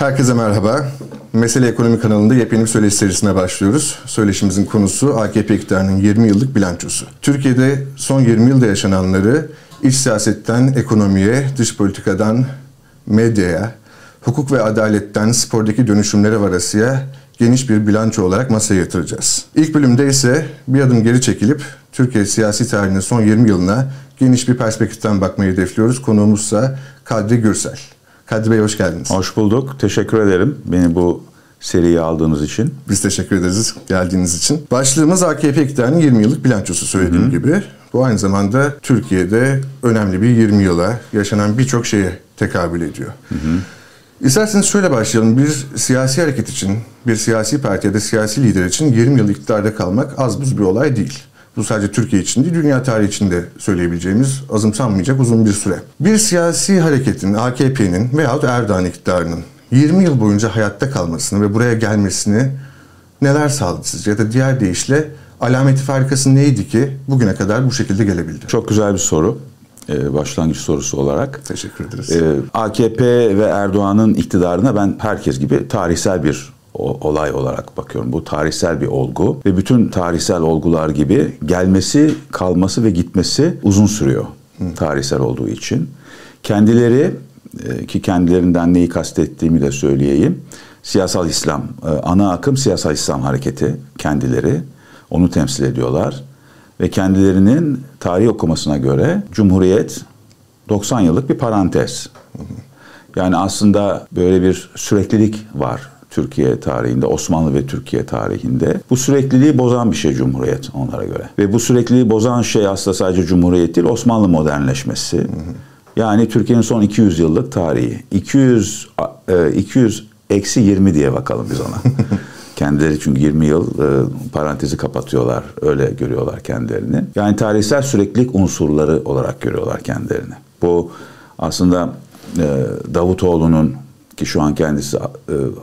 Herkese merhaba. Mesele Ekonomi kanalında yepyeni bir söyleşi serisine başlıyoruz. Söyleşimizin konusu AKP iktidarının 20 yıllık bilançosu. Türkiye'de son 20 yılda yaşananları iç siyasetten ekonomiye, dış politikadan medyaya, hukuk ve adaletten spordaki dönüşümlere varasıya geniş bir bilanço olarak masaya yatıracağız. İlk bölümde ise bir adım geri çekilip Türkiye siyasi tarihinin son 20 yılına geniş bir perspektiften bakmayı hedefliyoruz. Konuğumuzsa Kadri Gürsel. Kadri Bey hoş geldiniz. Hoş bulduk. Teşekkür ederim beni bu seriye aldığınız için. Biz teşekkür ederiz geldiğiniz için. Başlığımız AKP iktidarının 20 yıllık bilançosu söylediğim gibi. Bu aynı zamanda Türkiye'de önemli bir 20 yıla yaşanan birçok şeye tekabül ediyor. İsterseniz şöyle başlayalım. Bir siyasi hareket için, bir siyasi parti ya da siyasi lider için 20 yıl iktidarda kalmak az buz bir olay değil. Bu sadece Türkiye için değil, dünya tarihi için de söyleyebileceğimiz azımsanmayacak uzun bir süre. Bir siyasi hareketin, AKP'nin veyahut Erdoğan iktidarının 20 yıl boyunca hayatta kalmasını ve buraya gelmesini neler sağladı sizce? Ya da diğer deyişle alameti farikası neydi ki bugüne kadar bu şekilde gelebildi? Çok güzel bir soru. Başlangıç sorusu olarak. Teşekkür ederiz. AKP ve Erdoğan'ın iktidarına ben herkes gibi tarihsel bir olay olarak bakıyorum. Bu tarihsel bir olgu ve bütün tarihsel olgular gibi gelmesi, kalması ve gitmesi uzun sürüyor. Tarihsel olduğu için. Kendileri ki kendilerinden neyi kastettiğimi de söyleyeyim. Siyasal İslam, ana akım siyasal İslam hareketi kendileri. Onu temsil ediyorlar. Ve kendilerinin tarih okumasına göre Cumhuriyet 90 yıllık bir parantez. Yani aslında böyle bir süreklilik var Türkiye tarihinde, Osmanlı ve Türkiye tarihinde. Bu sürekliliği bozan bir şey Cumhuriyet onlara göre. Ve bu sürekliliği bozan şey aslında sadece Cumhuriyet değil, Osmanlı modernleşmesi. Yani Türkiye'nin son 200 yıllık tarihi. 200 eksi 20 diye bakalım biz ona. Kendileri çünkü 20 yıl parantezi kapatıyorlar. Öyle görüyorlar kendilerini. Yani tarihsel süreklilik unsurları olarak görüyorlar kendilerini. Bu aslında Davutoğlu'nun ki şu an kendisi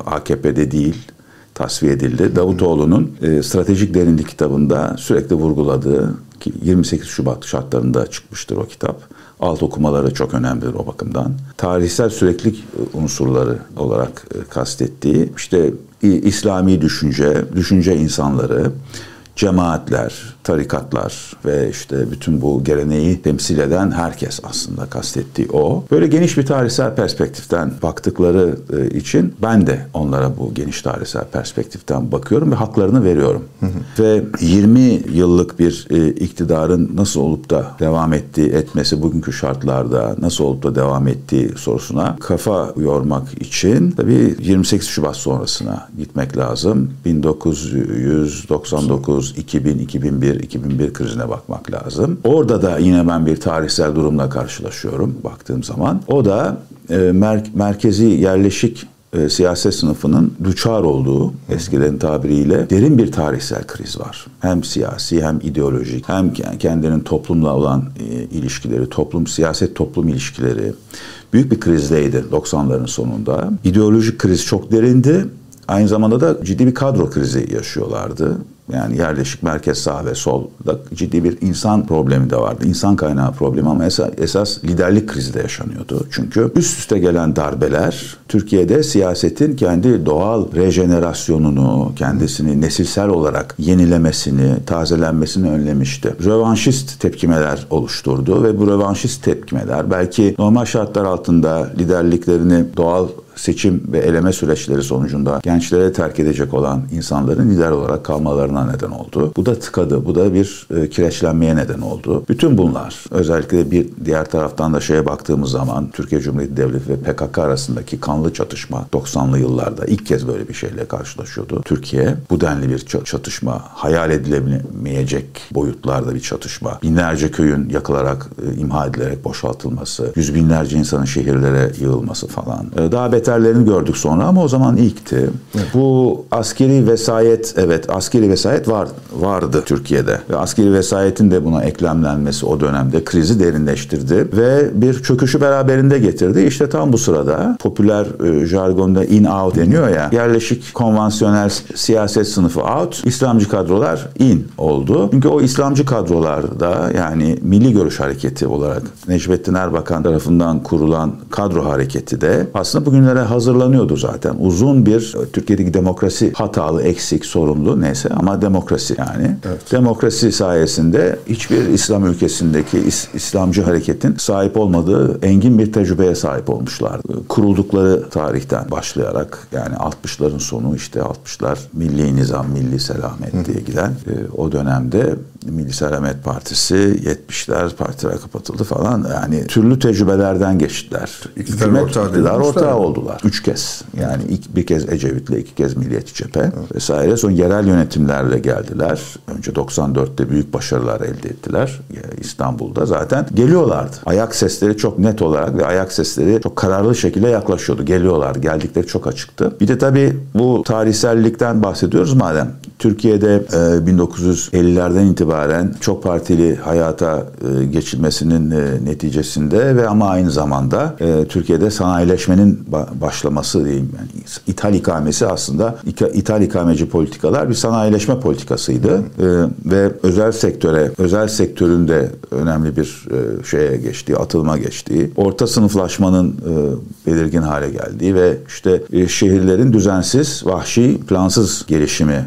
AKP'de değil tasfiye edildi. Davutoğlu'nun Stratejik Derinlik kitabında sürekli vurguladığı ki 28 Şubat şartlarında çıkmıştır o kitap. Alt okumaları çok önemlidir o bakımdan. Tarihsel süreklilik unsurları olarak kastettiği işte İslami düşünce, düşünce insanları, cemaatler, tarikatlar ve işte bütün bu geleneği temsil eden herkes aslında kastettiği o. Böyle geniş bir tarihsel perspektiften baktıkları için ben de onlara bu geniş tarihsel perspektiften bakıyorum ve haklarını veriyorum. Ve 20 yıllık bir iktidarın nasıl olup da devam ettiği, etmesi bugünkü şartlarda nasıl olup da devam ettiği sorusuna kafa yormak için tabii 28 Şubat sonrasına gitmek lazım. 1999 2000-2001 krizine bakmak lazım. Orada da yine ben bir tarihsel durumla karşılaşıyorum baktığım zaman. O da merkezi yerleşik siyaset sınıfının düçar olduğu eskilerin tabiriyle derin bir tarihsel kriz var. Hem siyasi hem ideolojik hem kendinin toplumla olan ilişkileri, siyaset toplum ilişkileri büyük bir krizdeydi 90'ların sonunda. İdeolojik kriz çok derindi. Aynı zamanda da ciddi bir kadro krizi yaşıyorlardı. Yani yerleşik merkez sağ ve solda ciddi bir insan problemi de vardı. İnsan kaynağı problemi ama esas liderlik krizi de yaşanıyordu. Çünkü üst üste gelen darbeler Türkiye'de siyasetin kendi doğal rejenerasyonunu, kendisini nesilsel olarak yenilemesini, tazelenmesini önlemişti. Rövanşist tepkimeler oluşturdu ve bu rövanşist tepkimeler belki normal şartlar altında liderliklerini doğal seçim ve eleme süreçleri sonucunda gençlere terk edecek olan insanların lider olarak kalmalarına neden oldu. Bu da tıkadı, bu da bir kireçlenmeye neden oldu. Bütün bunlar özellikle bir diğer taraftan da şeye baktığımız zaman Türkiye Cumhuriyeti Devleti ve PKK arasındaki kanlı çatışma 90'lı yıllarda ilk kez böyle bir şeyle karşılaşıyordu. Türkiye bu denli bir çatışma, hayal edilemeyecek boyutlarda bir çatışma. Binlerce köyün yakılarak, imha edilerek boşaltılması, yüz binlerce insanın şehirlere yığılması falan. Daha beterlerini gördük sonra ama o zaman ilkti. Evet. Bu askeri vesayet, evet askeri vesayet vardı Türkiye'de. Ve askeri vesayetin de buna eklemlenmesi o dönemde krizi derinleştirdi ve bir çöküşü beraberinde getirdi. İşte tam bu sırada popüler jargonda in out deniyor ya, yerleşik konvansiyonel siyaset sınıfı out, İslamcı kadrolar in oldu. Çünkü o İslamcı kadrolarda yani Milli Görüş Hareketi olarak Necmettin Erbakan tarafından kurulan kadro hareketi de aslında bugünlere seçimlere hazırlanıyordu zaten. Uzun bir Türkiye'deki demokrasi, hatalı, eksik, sorumlu neyse ama demokrasi yani. Evet. Demokrasi sayesinde hiçbir İslam ülkesindeki İslamcı hareketin sahip olmadığı engin bir tecrübeye sahip olmuşlardı. Kuruldukları tarihten başlayarak yani 60'ların sonu, işte 60'lar milli nizam, milli selamet diye giden o dönemde Milli Selamet Partisi, 70'ler partiler kapatıldı falan. Yani türlü tecrübelerden geçtiler. İktidar ortağı oldular. 3 kez. Yani ilk bir kez Ecevit'le, 2 kez Milliyetçi Cephe vesaire. Sonra yerel yönetimlerle geldiler. Önce 94'te büyük başarılar elde ettiler. İstanbul'da zaten geliyorlardı. Ayak sesleri çok net olarak ve ayak sesleri çok kararlı şekilde yaklaşıyordu. Geliyorlar. Geldikleri çok açıktı. Bir de tabii bu tarihsellikten bahsediyoruz madem. Türkiye'de 1950'lerden itibaren çok partili hayata geçilmesinin neticesinde ve ama aynı zamanda Türkiye'de sanayileşmenin başlaması diyeyim, yani ithal ikamesi, aslında ithal ikameci politikalar bir sanayileşme politikasıydı ve özel sektörün de önemli bir şeye geçtiği, atılma geçtiği, orta sınıflaşmanın belirgin hale geldiği ve işte şehirlerin düzensiz, vahşi, plansız gelişimi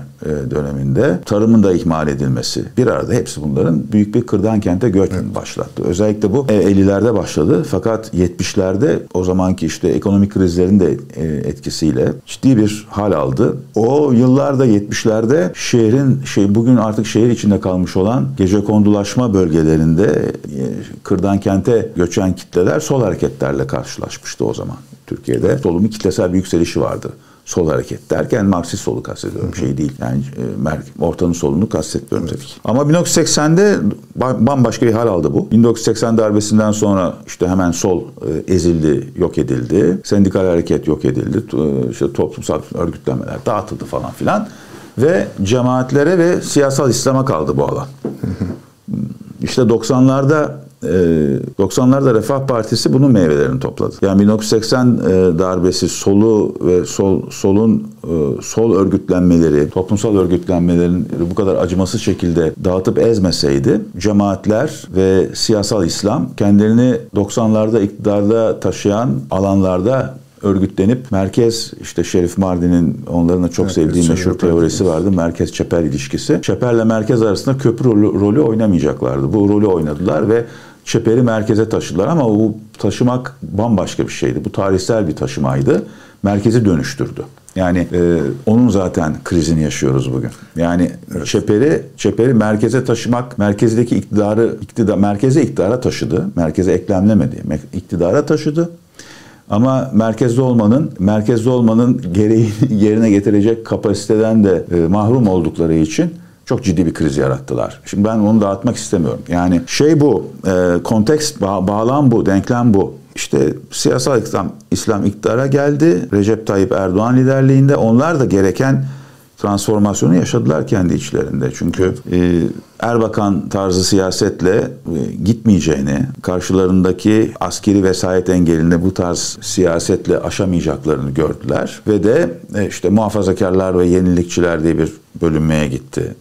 döneminde tarımın da ihmal edilmesi, bir arada hepsi bunların büyük bir kırdan kente göç başlattı. Özellikle bu 50'lerde başladı fakat 70'lerde o zamanki işte ekonomik krizlerin de etkisiyle ciddi bir hal aldı. O yıllarda 70'lerde şehrin bugün artık şehir içinde kalmış olan gecekondulaşma bölgelerinde kırdan kente göçen kitleler sol hareketlerle karşılaşmıştı o zaman. Türkiye'de solun kitlesel bir yükselişi vardı. Sol hareket derken Marksist solu kastediyorum. Şey değil yani, ortanın solunu kastetmiyorum tabii ki. Ama 1980'de bambaşka bir hal aldı bu. 1980 darbesinden sonra işte hemen sol ezildi, yok edildi. Sendikal hareket yok edildi. İşte toplumsal örgütlemeler dağıtıldı falan filan. Ve cemaatlere ve siyasal İslam'a kaldı bu alan. İşte 90'larda Refah Partisi bunun meyvelerini topladı. Yani 1980 darbesi solu ve sol örgütlenmeleri, toplumsal örgütlenmelerin bu kadar acımasız şekilde dağıtıp ezmeseydi, cemaatler ve siyasal İslam kendilerini 90'larda iktidarda taşıyan alanlarda örgütlenip merkez, işte Şerif Mardin'in onların da çok sevdiği meşhur teorisi vardı. Merkez çeper ilişkisi. Çeperle merkez arasında köprü rolü oynamayacaklardı. Bu rolü oynadılar ve çeperi merkeze taşıdılar ama bu taşımak bambaşka bir şeydi. Bu tarihsel bir taşımaydı. Merkezi dönüştürdü. Yani onun zaten krizini yaşıyoruz bugün. Yani çeperi merkeze taşımak, merkezdeki merkeze iktidara taşıdı. Merkeze eklemlemedi. İktidara taşıdı. Ama merkezde olmanın gereğini yerine getirecek kapasiteden de mahrum oldukları için çok ciddi bir kriz yarattılar. Şimdi ben onu dağıtmak istemiyorum. Yani bu, kontekst, bağlam bu, denklem bu. İşte siyasal İslam iktidara geldi. Recep Tayyip Erdoğan liderliğinde onlar da gereken transformasyonu yaşadılar kendi içlerinde. Çünkü Erbakan tarzı siyasetle gitmeyeceğini, karşılarındaki askeri vesayet engelinde bu tarz siyasetle aşamayacaklarını gördüler. Ve de işte muhafazakarlar ve yenilikçiler diye bir bölünmeye gitti,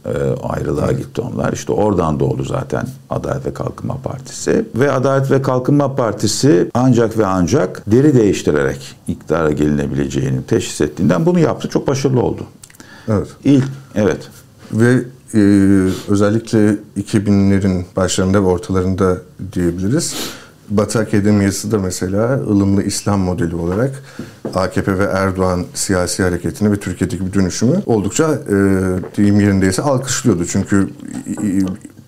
ayrılığa gitti onlar. İşte oradan doğdu zaten Adalet ve Kalkınma Partisi. Ve Adalet ve Kalkınma Partisi ancak ve ancak deri değiştirerek iktidara gelinebileceğini teşhis ettiğinden bunu yaptı. Çok başarılı oldu. Evet. Ve özellikle 2000'lerin başlarında ve ortalarında diyebiliriz. Batı Akademiyası da mesela ılımlı İslam modeli olarak AKP ve Erdoğan siyasi hareketini ve Türkiye'deki bir dönüşümü oldukça deyim yerindeyse alkışlıyordu. Çünkü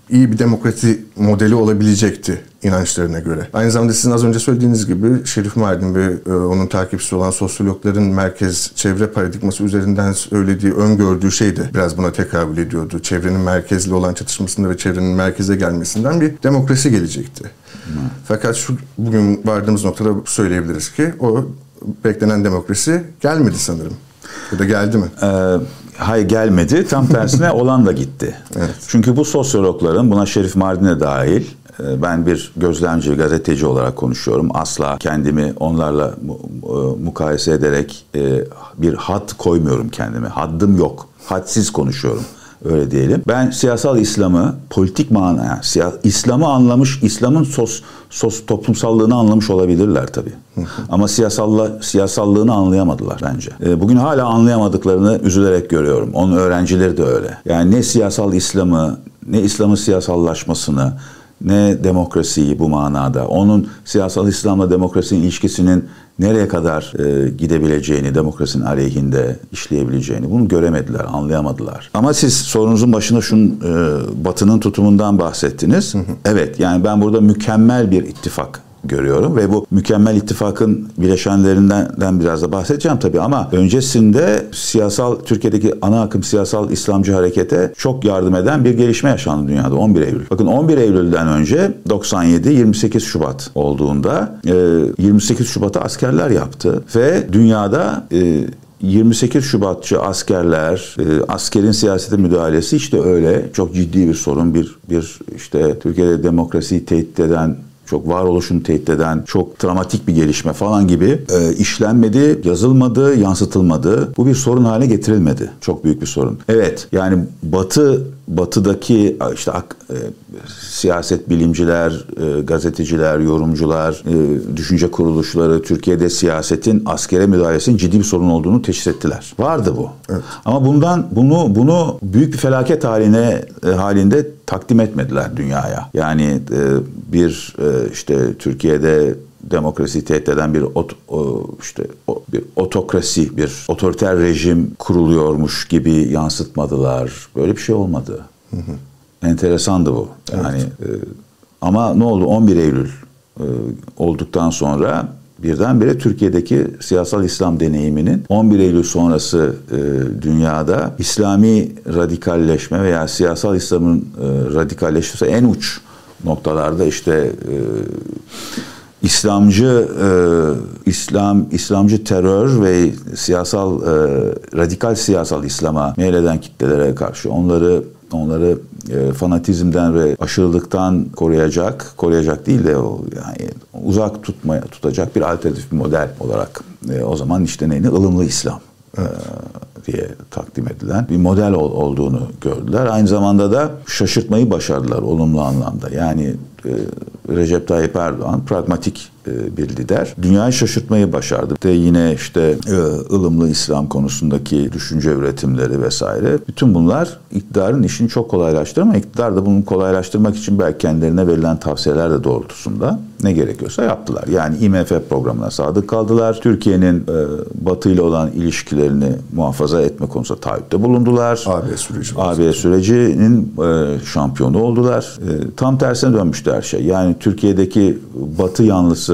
iyi bir demokrasi modeli olabilecekti inançlarına göre. Aynı zamanda sizin az önce söylediğiniz gibi Şerif Mardin ve onun takipçisi olan sosyologların merkez çevre paradigması üzerinden söylediği, öngördüğü şey de biraz buna tekabül ediyordu. Çevrenin merkezli olan çatışmasında ve çevrenin merkeze gelmesinden bir demokrasi gelecekti. Fakat bugün vardığımız noktada söyleyebiliriz ki o beklenen demokrasi gelmedi sanırım. Ya da geldi mi? Hayır, gelmedi. Tam tersine olan da gitti. Evet. Çünkü bu sosyologların, buna Şerif Mardin'e dahil, ben bir gözlemci, gazeteci olarak konuşuyorum. Asla kendimi onlarla mukayese ederek bir had koymuyorum kendime. Haddim yok. Hadsiz konuşuyorum. öyle diyelim. Ben siyasal İslam'ı, politik manaya, İslam'ı anlamış, İslam'ın toplumsallığını anlamış olabilirler tabii. Ama siyasallığını anlayamadılar bence. Bugün hala anlayamadıklarını üzülerek görüyorum. Onun öğrencileri de öyle. Yani ne siyasal İslam'ı, ne İslam'ın siyasallaşmasını, ne demokrasiyi bu manada, onun siyasal İslam'la demokrasinin ilişkisinin nereye kadar gidebileceğini, demokrasinin aleyhinde işleyebileceğini bunu göremediler, anlayamadılar. Ama siz sorunuzun başında şunun, Batı'nın tutumundan bahsettiniz. Evet, yani ben burada mükemmel bir ittifak görüyorum ve bu mükemmel ittifakın bileşenlerinden biraz da bahsedeceğim tabii, ama öncesinde Türkiye'deki ana akım siyasal İslamcı harekete çok yardım eden bir gelişme yaşandı dünyada, 11 Eylül. Bakın 11 Eylül'den önce 97-28 Şubat olduğunda 28 Şubat'ı askerler yaptı ve dünyada 28 Şubatçı askerler, askerin siyasete müdahalesi işte öyle çok ciddi bir sorun, bir işte Türkiye'de demokrasiyi tehdit eden, çok varoluşunu tehdit eden, çok dramatik bir gelişme falan gibi işlenmedi, yazılmadı, yansıtılmadı. Bu bir sorun haline getirilmedi. Çok büyük bir sorun. Evet, yani Batı'daki işte siyaset bilimciler, gazeteciler, yorumcular, düşünce kuruluşları Türkiye'de siyasetin askere müdahalesinin ciddi bir sorun olduğunu teşhis ettiler. Vardı bu. Evet. Ama bunu büyük bir felaket halinde takdim etmediler dünyaya. Yani işte Türkiye'de demokrasiyi tehdit eden bir otokrasi, bir otoriter rejim kuruluyormuş gibi yansıtmadılar. Böyle bir şey olmadı. Enteresandı bu. Yani evet. Ama ne oldu? 11 Eylül olduktan sonra birdenbire Türkiye'deki siyasal İslam deneyiminin 11 Eylül sonrası dünyada İslami radikalleşme veya siyasal İslam'ın radikalleşmesi en uç noktalarda işte İslamcı terör ve radikal siyasal İslam'a meyleden kitlelere karşı onları fanatizmden ve aşırılıktan koruyacak değil de yani uzak tutacak bir alternatif bir model olarak o zaman işte ılımlı İslam. Evet. Diye takdim edilen bir model olduğunu gördüler. Aynı zamanda da şaşırtmayı başardılar olumlu anlamda. Yani Recep Tayyip Erdoğan pragmatik bir lider. Dünyayı şaşırtmayı başardı. De yine işte ılımlı İslam konusundaki düşünce üretimleri vesaire. Bütün bunlar iktidarın işini çok kolaylaştırır ama iktidar da bunu kolaylaştırmak için belki kendilerine verilen tavsiyeler de doğrultusunda ne gerekiyorsa yaptılar. Yani IMF programına sadık kaldılar. Türkiye'nin Batı ile olan ilişkilerini muhafaza etme konusunda taahhütte bulundular. AB sürecinin şampiyonu oldular. Tam tersine dönmüştü her şey. Yani Türkiye'deki Batı yanlısı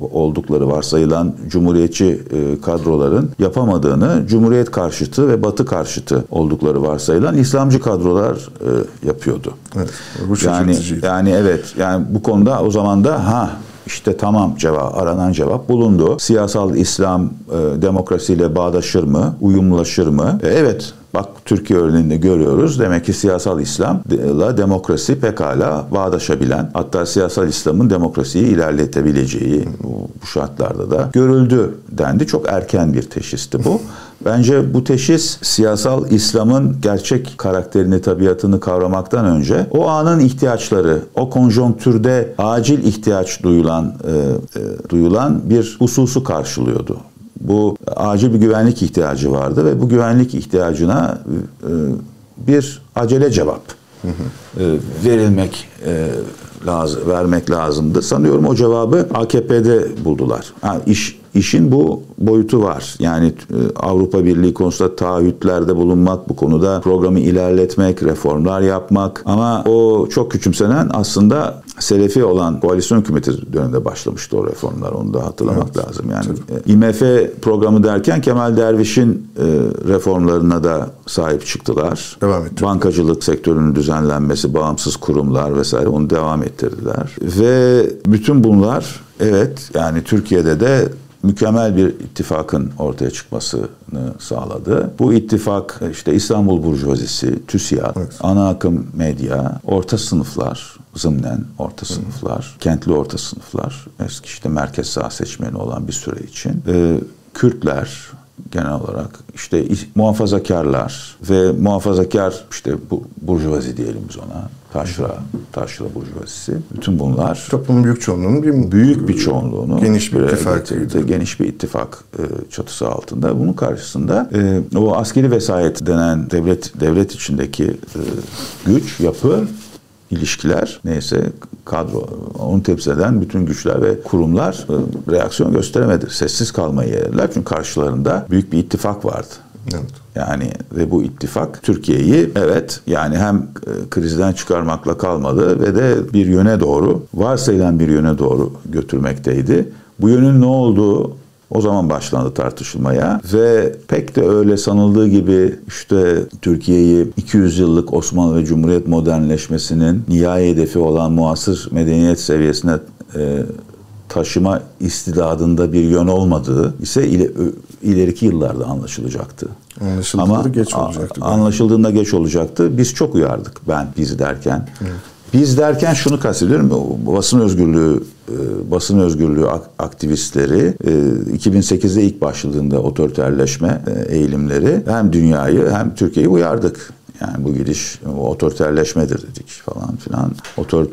oldukları varsayılan cumhuriyetçi kadroların yapamadığını, cumhuriyet karşıtı ve Batı karşıtı oldukları varsayılan İslamcı kadrolar yapıyordu. Evet, bu şaşırtıcıydı. Yani bu konuda o zaman da işte tamam, aranan cevap bulundu. Siyasal İslam demokrasiyle bağdaşır mı, uyumlaşır mı? Evet. Bak, Türkiye örneğinde görüyoruz. Demek ki siyasal İslam'la demokrasi pekala bağdaşabilen, hatta siyasal İslam'ın demokrasiyi ilerletebileceği bu şartlarda da görüldü dendi. Çok erken bir teşhisti bu. Bence bu teşhis siyasal İslam'ın gerçek karakterini, tabiatını kavramaktan önce o anın ihtiyaçları, o konjonktürde acil ihtiyaç duyulan bir hususu karşılıyordu. Bu acil bir güvenlik ihtiyacı vardı ve bu güvenlik ihtiyacına bir acele cevap vermek lazımdı. Sanıyorum o cevabı AKP'de buldular. İşin bu boyutu var. Yani Avrupa Birliği konusunda taahhütlerde bulunmak, bu konuda programı ilerletmek, reformlar yapmak. Ama o çok küçümsenen, aslında Selefi olan koalisyon hükümeti döneminde başlamıştı o reformlar. Onu da hatırlamak lazım. Yani IMF programı derken Kemal Derviş'in reformlarına da sahip çıktılar. Bankacılık sektörünün düzenlenmesi, bağımsız kurumlar vesaire, onu devam ettirdiler. Ve bütün bunlar yani Türkiye'de de mükemmel bir ittifakın ortaya çıkmasını sağladı. Bu ittifak işte İstanbul Burjuvazisi, TÜSİAD, ana akım medya, orta sınıflar, zımnen orta sınıflar, kentli orta sınıflar, eski işte merkez sağ seçmeni olan bir süre için, Kürtler, genel olarak işte muhafazakarlar ve muhafazakar işte bu burjuvazi diyelim biz ona. Taşra burjuvazisi. Bütün bunlar toplumun büyük çoğunluğunun büyük bir çoğunluğunu geniş bir ittifak çatısı altında. Bunun karşısında o askeri vesayet denen devlet içindeki güç, yapı, ilişkiler, neyse kadro, onu temsil eden bütün güçler ve kurumlar reaksiyon gösteremedi. Sessiz kalmayı yerler. Çünkü karşılarında büyük bir ittifak vardı. Evet. Yani ve bu ittifak Türkiye'yi yani hem krizden çıkarmakla kalmadı ve de bir yöne doğru, varsayılan bir yöne doğru götürmekteydi. Bu yönün ne olduğu o zaman başlandı tartışılmaya ve pek de öyle sanıldığı gibi işte Türkiye'yi 200 yıllık Osmanlı ve Cumhuriyet modernleşmesinin nihai hedefi olan muasır medeniyet seviyesine taşıma istidadında bir yön olmadığı ise ileriki yıllarda anlaşılacaktı. Anlaşıldığında geç olacaktı. Biz çok uyardık, biz derken. Evet. Biz derken şunu kastediyorum. Basın özgürlüğü aktivistleri 2008'de ilk başladığında otoriterleşme eğilimleri hem dünyayı hem Türkiye'yi uyardık. Yani bu gidiş otoriterleşmedir dedik falan filan.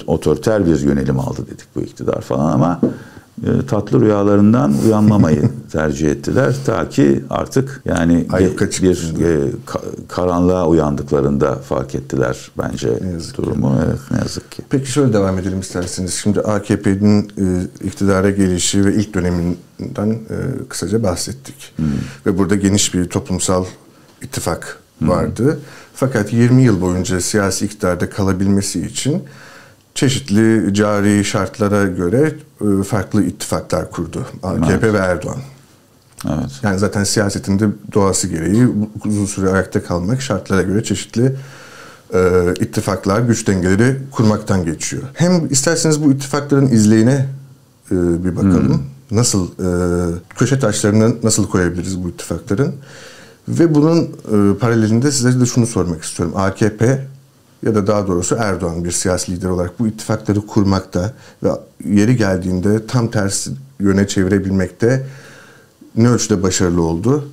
Otoriter bir yönelim aldı dedik bu iktidar falan ama tatlı rüyalarından uyanmamayı tercih ettiler. Ta ki artık yani karanlığa uyandıklarında fark ettiler bence durumu. Evet, ne yazık ki. Peki şöyle devam edelim isterseniz. Şimdi AKP'nin iktidara gelişi ve ilk döneminden kısaca bahsettik. Hmm. Ve burada geniş bir toplumsal ittifak vardı. Hmm. Fakat 20 yıl boyunca siyasi iktidarda kalabilmesi için çeşitli cari şartlara göre farklı ittifaklar kurdu AKP ve Erdoğan. Evet. Yani zaten siyasetin de doğası gereği uzun süre ayakta kalmak şartlara göre çeşitli ittifaklar, güç dengeleri kurmaktan geçiyor. Hem isterseniz bu ittifakların izleyine bir bakalım. Hmm. Nasıl köşe taşlarını nasıl koyabiliriz bu ittifakların? Ve bunun paralelinde size de şunu sormak istiyorum. AKP ya da daha doğrusu Erdoğan bir siyasi lider olarak bu ittifakları kurmakta ve yeri geldiğinde tam tersi yöne çevirebilmekte ne ölçüde başarılı oldu?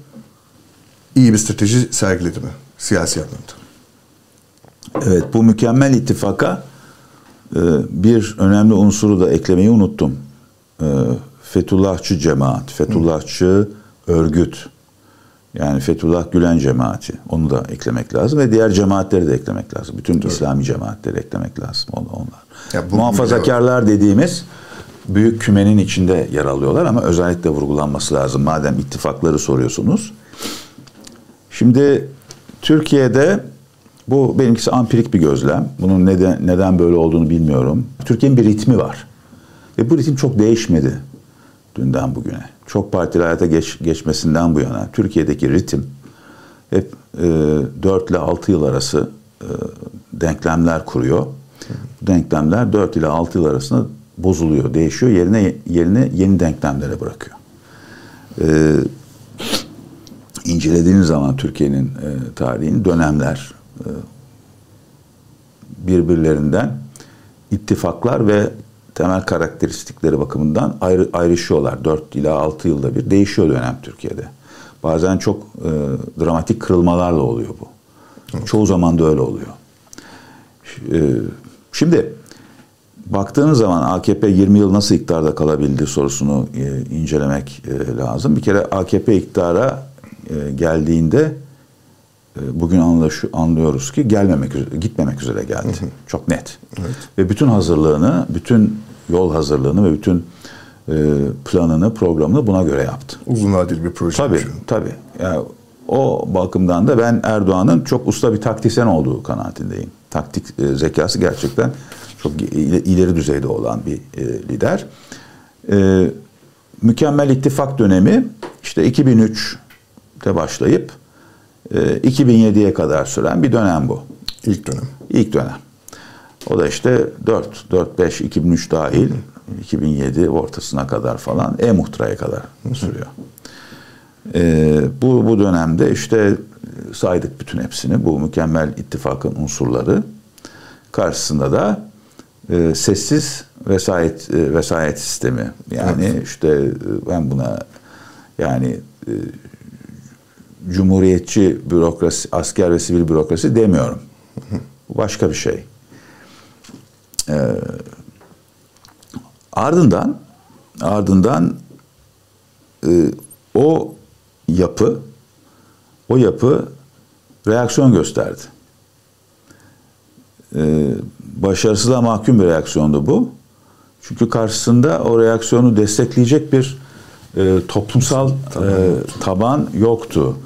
İyi bir strateji sergiledi mi siyasi anlamda? Evet, bu mükemmel ittifaka bir önemli unsuru da eklemeyi unuttum. Fethullahçı cemaat, Fethullahçı örgüt. Yani Fethullah Gülen cemaati. Onu da eklemek lazım ve diğer cemaatleri de eklemek lazım. Bütün İslami cemaatleri eklemek lazım. Onlar. Muhafazakarlar dediğimiz büyük kümenin içinde yer alıyorlar ama özellikle vurgulanması lazım. Madem ittifakları soruyorsunuz. Şimdi Türkiye'de bu benimkisi ampirik bir gözlem. Bunun neden böyle olduğunu bilmiyorum. Türkiye'nin bir ritmi var. Ve bu ritim çok değişmedi dünden bugüne. Çok partili hayata geçmesinden bu yana Türkiye'deki ritim hep 4 ile 6 yıl arası denklemler kuruyor. Bu denklemler 4 ile 6 yıl arasında bozuluyor, değişiyor. Yerine yeni denklemlere bırakıyor. İncelediğiniz zaman Türkiye'nin tarihini dönemler birbirlerinden ittifaklar ve temel karakteristikleri bakımından ayrışıyorlar. 4 ila 6 yılda bir değişiyor dönem Türkiye'de. Bazen çok dramatik kırılmalarla oluyor bu. Evet. Çoğu zaman da öyle oluyor. Şimdi baktığınız zaman AKP 20 yıl nasıl iktidarda kalabildi sorusunu incelemek lazım. Bir kere AKP iktidara geldiğinde bugün anlıyoruz ki gitmemek üzere geldi. Hı hı. Çok net. Evet. Ve bütün hazırlığını, bütün yol hazırlığını ve bütün planını, programını buna göre yaptı. Uzun vadeli bir proje. Tabii. Yani o bakımdan da ben Erdoğan'ın çok usta bir taktisyen olduğu kanaatindeyim. Taktik zekası gerçekten çok ileri düzeyde olan bir lider. Mükemmel ittifak dönemi işte 2003'te başlayıp 2007'ye kadar süren bir dönem bu. İlk dönem. O da işte 4-5, 2003 dahil, 2007 ortasına kadar falan, muhtıraya kadar sürüyor. Bu dönemde işte saydık bütün hepsini, bu mükemmel ittifakın unsurları. Karşısında da sessiz vesayet sistemi. Yani işte ben buna yani cumhuriyetçi bürokrasi, asker ve sivil bürokrasi demiyorum. Bu başka bir şey. Ardından o yapı reaksiyon gösterdi. Başarısızlığa mahkum bir reaksiyondu bu. Çünkü karşısında o reaksiyonu destekleyecek bir toplumsal taban yoktu.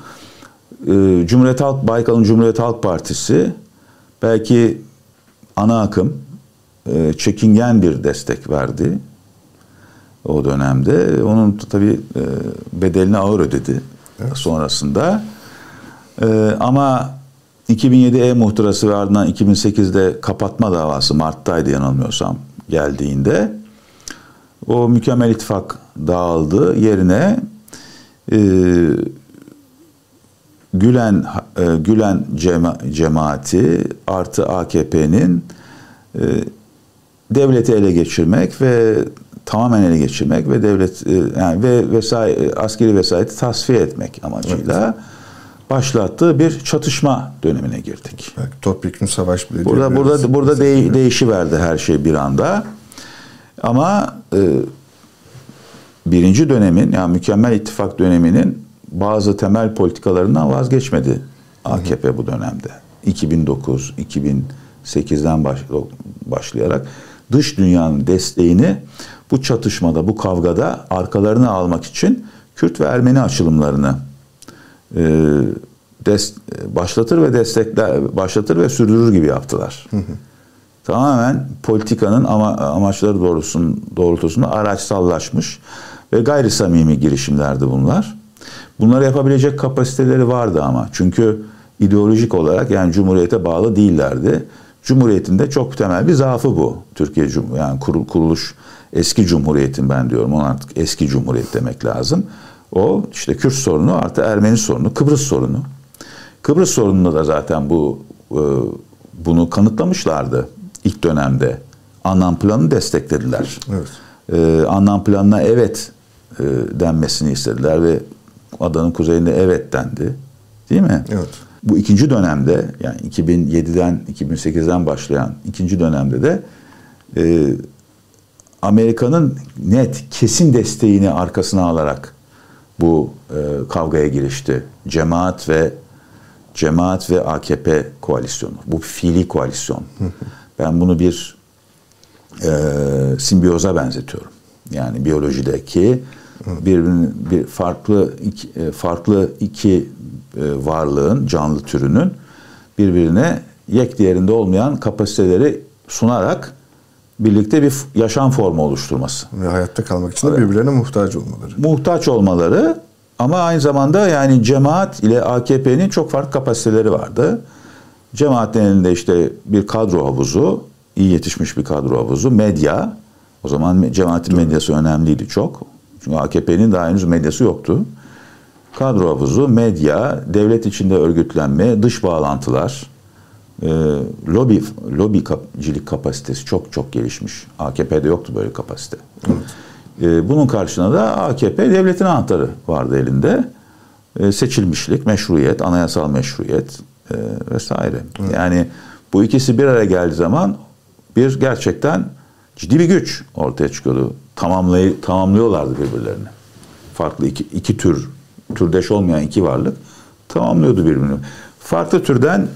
Baykal'ın Cumhuriyet Halk Partisi belki ana akım çekingen bir destek verdi o dönemde. Onun tabii bedelini ağır ödedi sonrasında. Ama 2007 muhtırası ve ardından 2008'de kapatma davası Mart'taydı yanılmıyorsam geldiğinde o mükemmel ittifak dağıldı. Yerine Gülen cemaati artı AKP'nin devleti ele geçirmek ve tamamen ele geçirmek ve devlet yani askeri vesayeti tasfiye etmek amacıyla başlattığı bir çatışma dönemine girdik. Bak, topyekün savaş bile burada değişiverdi her şey bir anda. Ama birinci dönemin, yani mükemmel ittifak döneminin bazı temel politikalarından vazgeçmedi AKP bu dönemde. 2009, 2008'den başlayarak dış dünyanın desteğini bu çatışmada, bu kavgada arkalarını almak için Kürt ve Ermeni açılımlarını başlatır ve sürdürür gibi yaptılar. Tamamen politikanın amaçları doğrultusunda araçsallaşmış ve gayri samimi girişimlerdi bunlar. Bunları yapabilecek kapasiteleri vardı ama. Çünkü ideolojik olarak yani Cumhuriyet'e bağlı değillerdi. Cumhuriyet'in de çok temel bir zaafı bu. Türkiye yani kuruluş eski Cumhuriyet'in, ben diyorum ona artık eski Cumhuriyet demek lazım. O işte Kürt sorunu artı Ermeni sorunu, Kıbrıs sorunu. Kıbrıs sorununda da zaten bunu kanıtlamışlardı ilk dönemde. Annan planı desteklediler. Evet. Annan planına evet denmesini istediler ve adanın kuzeyinde evet dendi. Değil mi? Evet. Bu ikinci dönemde, yani 2007'den 2008'den başlayan ikinci dönemde de Amerika'nın net, kesin desteğini arkasına alarak bu kavgaya girişti. Cemaat ve AKP koalisyonu. Bu fiili koalisyon. Ben bunu bir simbiyoza benzetiyorum. Yani biyolojideki farklı iki varlığın, canlı türünün birbirine yek diğerinde olmayan kapasiteleri sunarak birlikte bir yaşam formu oluşturması. Ve hayatta kalmak için de birbirlerine muhtaç olmaları. Muhtaç olmaları ama aynı zamanda yani cemaat ile AKP'nin çok farklı kapasiteleri vardı. Cemaatin elinde işte bir kadro havuzu, iyi yetişmiş bir kadro havuzu, medya. O zaman cemaatin medyası önemliydi çok. Çünkü AKP'nin daha henüz medyası yoktu. Kadro havuzu, medya, devlet içinde örgütlenme, dış bağlantılar, lobicilik kapasitesi çok gelişmiş. AKP'de yoktu böyle kapasite. Evet. Bunun karşına da AKP devletin anahtarı vardı elinde. Seçilmişlik, meşruiyet, anayasal meşruiyet vesaire. Evet. Yani bu ikisi bir araya geldiği zaman bir gerçekten ciddi bir güç ortaya çıkıyordu. Tamamlıyorlardı birbirlerini. Farklı iki tür, türdeş olmayan iki varlık tamamlıyordu birbirini. Farklı türden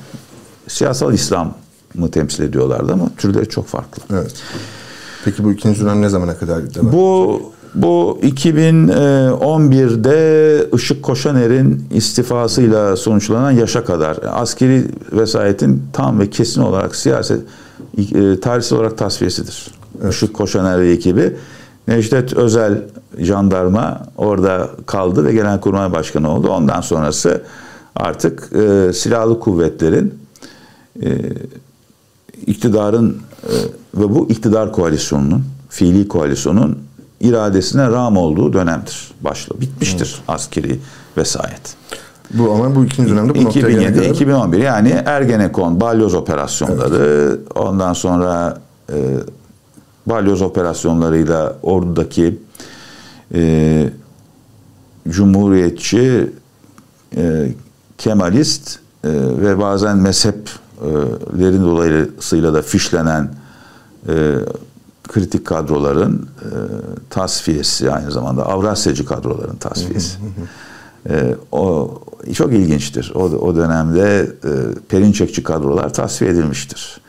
siyasal İslam'ı temsil ediyorlardı ama türleri çok farklı. Evet. Peki bu ikinci dönem ne zamana kadar devam? Bu 2011'de Işık Koşaner'in istifasıyla sonuçlanan yaşa kadar askeri vesayetin tam ve kesin olarak tarihsel olarak tasfiyesidir. Evet. Işık Koşaner ve ekibi. Necdet Özel jandarma orada kaldı ve Genelkurmay Başkanı oldu. Ondan sonrası artık silahlı kuvvetlerin, iktidarın ve bu iktidar koalisyonunun, fiili koalisyonun iradesine rağm olduğu dönemdir. Bitmiştir askeri vesayet. Bu ama bu ikinci dönemde bu 2007-2011 yani Ergenekon, Balyoz operasyonları, evet. Ondan sonra Balyoz operasyonlarıyla ordudaki Cumhuriyetçi Kemalist ve bazen mezheplerin dolayısıyla da fişlenen kritik kadroların tasfiyesi, aynı zamanda Avrasyacı kadroların tasfiyesi. O çok ilginçtir. O dönemde Perinçekçi kadrolar tasfiye edilmiştir.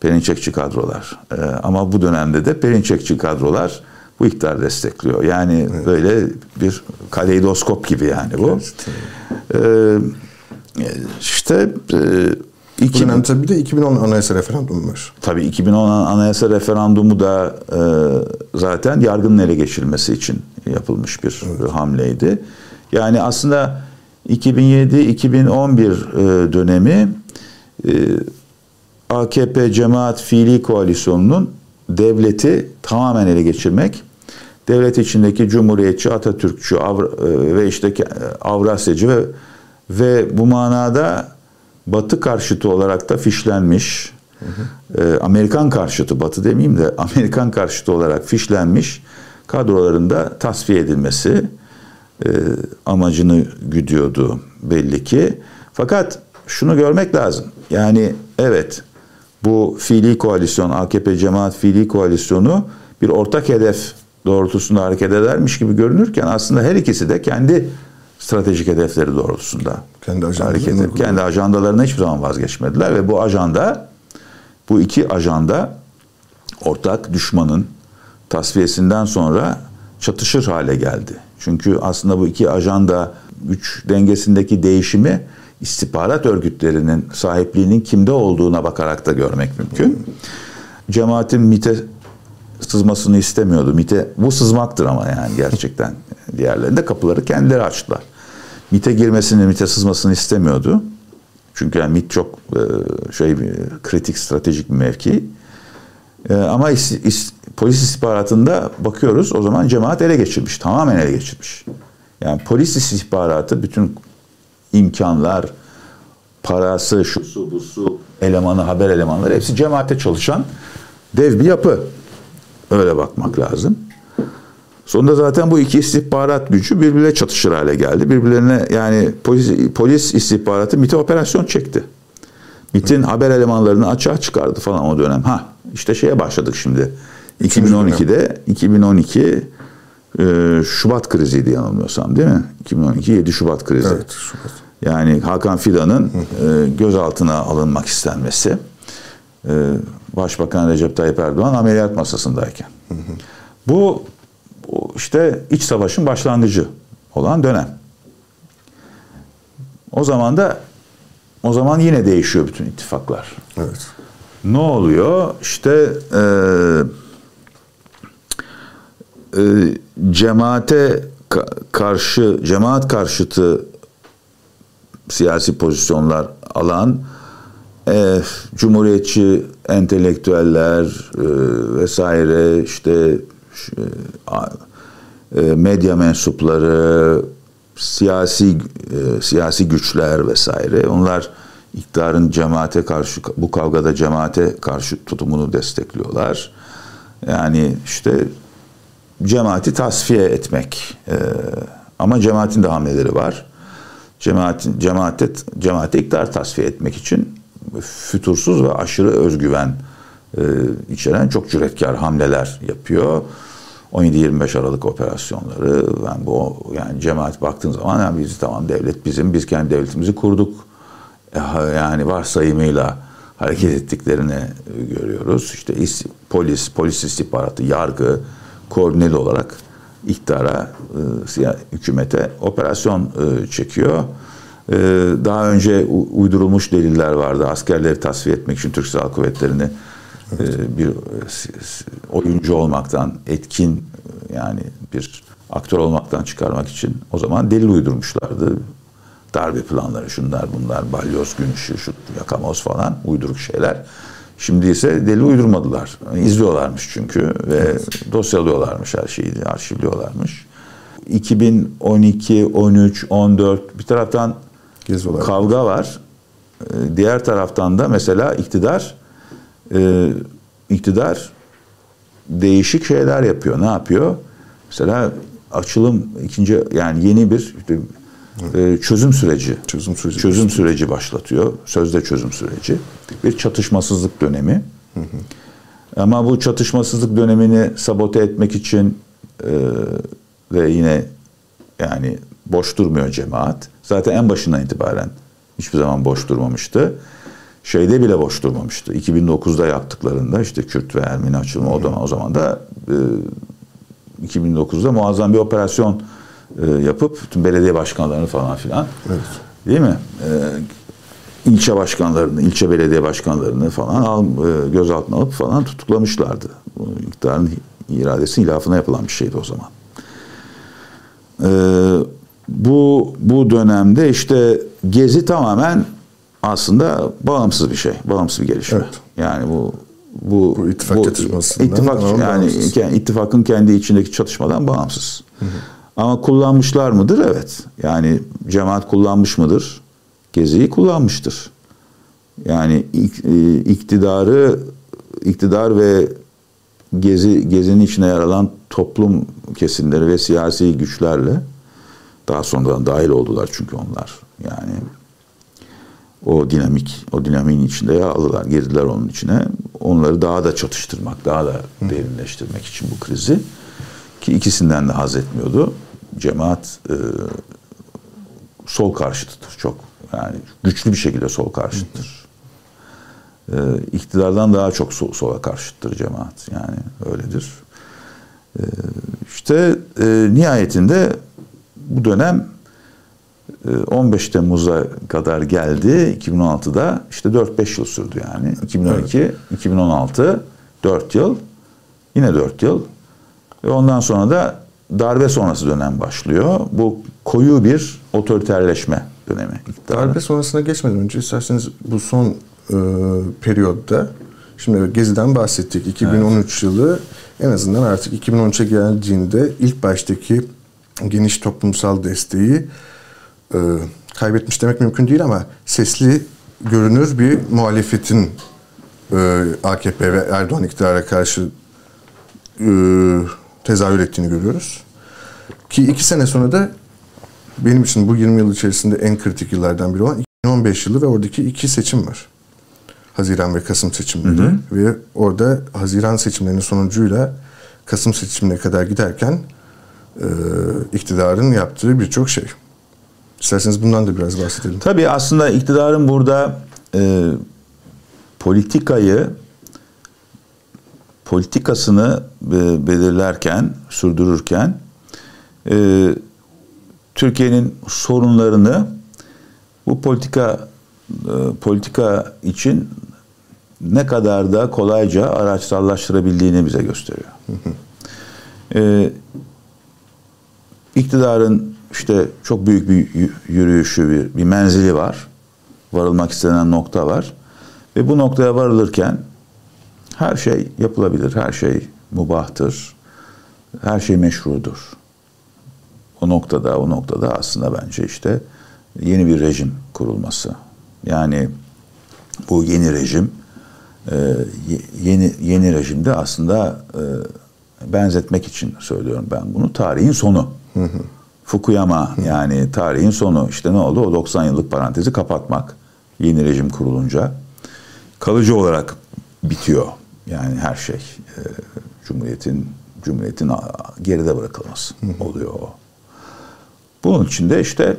Perinçekçi kadrolar. Ama bu dönemde de Perinçekçi kadrolar bu iktidar destekliyor. Yani evet, böyle bir kaleidoskop gibi yani bu. Evet. İşte bu dönem tabii de 2010 anayasa referandumu var. Tabii 2010 anayasa referandumu da zaten yargının ele geçirilmesi için yapılmış bir evet, hamleydi. Yani aslında 2007-2011 dönemi AKP Cemaat Fiili Koalisyonu'nun devleti tamamen ele geçirmek, devlet içindeki Cumhuriyetçi, Atatürkçü ve işte Avrasyacı ve bu manada Batı karşıtı olarak da fişlenmiş, Amerikan karşıtı, Batı demeyeyim de Amerikan karşıtı olarak fişlenmiş kadroların da tasfiye edilmesi amacını güdüyordu belli ki. Fakat şunu görmek lazım. Yani evet, bu fiili koalisyon, AKP Cemaat Fiili Koalisyonu bir ortak hedef doğrultusunda hareket edermiş gibi görünürken aslında her ikisi de kendi stratejik hedefleri doğrultusunda hareket edip kendi ajandalarına hiçbir zaman vazgeçmediler ve bu ajanda, bu iki ajanda ortak düşmanın tasfiyesinden sonra çatışır hale geldi. Çünkü aslında bu iki ajanda güç dengesindeki değişimi istihbarat örgütlerinin sahipliğinin kimde olduğuna bakarak da görmek mümkün. Cemaatin MİT'e sızmasını istemiyordu. MİT'e, bu sızmaktır ama yani gerçekten. Diğerlerinde kapıları kendileri açtılar. MİT'e girmesini, MİT'e sızmasını istemiyordu. Çünkü yani MİT çok kritik, stratejik bir mevki. Ama polis istihbaratında bakıyoruz, o zaman cemaat ele geçirmiş. Tamamen ele geçirmiş. Yani polis istihbaratı bütün imkanlar, parası, şusu, busu, elemanı, haber elemanları hepsi cemaate çalışan dev bir yapı. Öyle bakmak lazım. Sonunda zaten bu iki istihbarat gücü birbirine çatışır hale geldi. Birbirlerine yani polis istihbaratı MİT'e operasyon çekti. MİT'in haber elemanlarını açığa çıkardı falan o dönem. Ha işte şeye başladık şimdi. 2012 Şubat kriziydi yanılmıyorsam değil mi? 2012 7 Şubat krizi. Evet, Şubat. Yani Hakan Fidan'ın gözaltına alınmak istenmesi. Başbakan Recep Tayyip Erdoğan ameliyat masasındayken. Bu işte iç savaşın başlangıcı olan dönem. O zaman yine değişiyor bütün ittifaklar. Evet. Ne oluyor? İşte cemaate karşı, cemaat karşıtı siyasi pozisyonlar alan Cumhuriyetçi entelektüeller vesaire, işte medya mensupları, siyasi güçler vesaire, onlar iktidarın cemaate karşı, bu kavgada cemaate karşı tutumunu destekliyorlar. Yani işte cemaati tasfiye etmek. Ama cemaatin de hamleleri var. Cemaate iktidar tasfiye etmek için fütursuz ve aşırı özgüven içeren çok cüretkar hamleler yapıyor. 17-25 Aralık operasyonları, yani bu yani cemaat baktığın zaman yani biz tamam, devlet bizim, biz kendi devletimizi kurduk yani varsayımıyla hareket ettiklerini görüyoruz. İşte polis istihbaratı, yargı koordineli olarak iktidara, hükümete operasyon çekiyor. Daha önce uydurulmuş deliller vardı. Askerleri tasfiye etmek için Türk Silahlı Kuvvetleri'ni bir oyuncu olmaktan, etkin yani bir aktör olmaktan çıkarmak için o zaman delil uydurmuşlardı. Darbe planları, şunlar bunlar, balyoz gümüşü, şu yakamoz falan uyduruk şeyler. Şimdi ise delil uydurmadılar. İzliyorlarmış çünkü ve dosyalıyorlarmış, her şeyi arşivliyorlarmış. 2012, 13, 14 bir taraftan geziyorlar, kavga var. Diğer taraftan da mesela iktidar değişik şeyler yapıyor. Ne yapıyor? Mesela açılım, ikinci yani yeni bir evet, çözüm süreci başlatıyor. Sözde çözüm süreci. Bir çatışmasızlık dönemi. Hı hı. Ama bu çatışmasızlık dönemini sabote etmek için ve yine yani boş durmuyor cemaat. Zaten en başından itibaren hiçbir zaman boş durmamıştı. Şeyde bile boş durmamıştı. 2009'da yaptıklarında işte Kürt ve Ermeni açılma, o zaman da 2009'da muazzam bir operasyon yapıp tüm belediye başkanlarını falan filan, evet, değil mi? İlçe başkanlarını, ilçe belediye başkanlarını falan gözaltına alıp falan tutuklamışlardı. Bu iktidarın iradesinin hilafına yapılan bir şeydi o zaman. Bu dönemde işte Gezi tamamen aslında bağımsız bir şey, bağımsız bir gelişme. Evet. Yani bu ittifak çatışmasından, ittifakın kendi içindeki çatışmadan bağımsız. Hı hı. Ama kullanmışlar mıdır? Evet. Yani cemaat kullanmış mıdır? Gezi'yi kullanmıştır. Yani iktidar ve Gezi'nin içine yer alan toplum kesimleri ve siyasi güçlerle, daha sonradan dahil oldular çünkü onlar. Yani o dinamiğin içinde yer aldılar, girdiler onun içine. Onları daha da çatıştırmak, daha da derinleştirmek için bu krizi, ki ikisinden de haz etmiyordu. Cemaat sol karşıtıdır çok. Yani güçlü bir şekilde sol karşıttır. İktidardan daha çok sola karşıttır cemaat. Yani öyledir. Nihayetinde bu dönem 15 Temmuz'a kadar geldi. 2016'da işte 4-5 yıl sürdü yani. 2012, evet, 2016, 4 yıl. Yine 4 yıl. Ve ondan sonra da darbe sonrası dönem başlıyor. Bu koyu bir otoriterleşme dönemi. Darbe sonrasına geçmeden önce isterseniz bu son periyodda, şimdi Gezi'den bahsettik. 2013 yılı en azından artık 2013'e geldiğinde ilk baştaki geniş toplumsal desteği kaybetmiş demek mümkün değil ama sesli görünür bir muhalefetin AKP ve Erdoğan iktidara karşı tezahür ettiğini görüyoruz. Ki 2 sene sonra da benim için bu 20 yıl içerisinde en kritik yıllardan biri olan 2015 yılı ve oradaki 2 seçim var. Haziran ve Kasım seçimleri. Hı hı. Ve orada Haziran seçimlerinin sonucuyla Kasım seçimine kadar giderken iktidarın yaptığı birçok şey. İsterseniz bundan da biraz bahsedelim. Tabii aslında iktidarın burada politikasını belirlerken, sürdürürken Türkiye'nin sorunlarını bu politika için ne kadar da kolayca araçsallaştırabildiğini bize gösteriyor. İktidarın işte çok büyük bir yürüyüşü, bir menzili var. Varılmak istenen nokta var. Ve bu noktaya varılırken her şey yapılabilir, her şey mubahtır, her şey meşrudur. O noktada aslında bence işte yeni bir rejim kurulması. Yani bu yeni rejim, yeni rejimde aslında benzetmek için söylüyorum ben bunu, tarihin sonu. Fukuyama, yani tarihin sonu. İşte ne oldu? O 90 yıllık parantezi kapatmak. Yeni rejim kurulunca kalıcı olarak bitiyor. Yani her şey Cumhuriyet'in geride bırakılması oluyor o. Bunun için de işte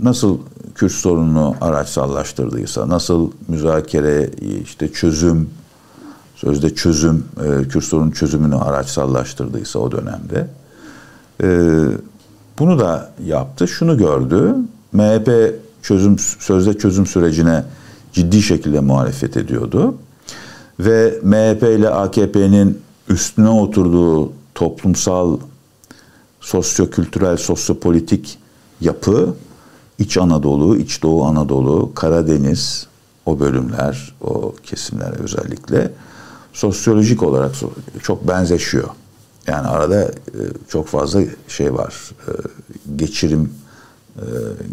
nasıl Kürt sorununu araçsallaştırdıysa, nasıl müzakere, işte çözüm, sözde çözüm, Kürt sorunun çözümünü araçsallaştırdıysa o dönemde, bunu da yaptı. Şunu gördü: MHP sözde çözüm sürecine ciddi şekilde muhalefet ediyordu. Ve MHP ile AKP'nin üstüne oturduğu toplumsal, sosyokültürel, sosyopolitik yapı, İç Anadolu, İç Doğu Anadolu, Karadeniz, o bölümler, o kesimler özellikle sosyolojik olarak çok benzeşiyor. Yani arada çok fazla şey var,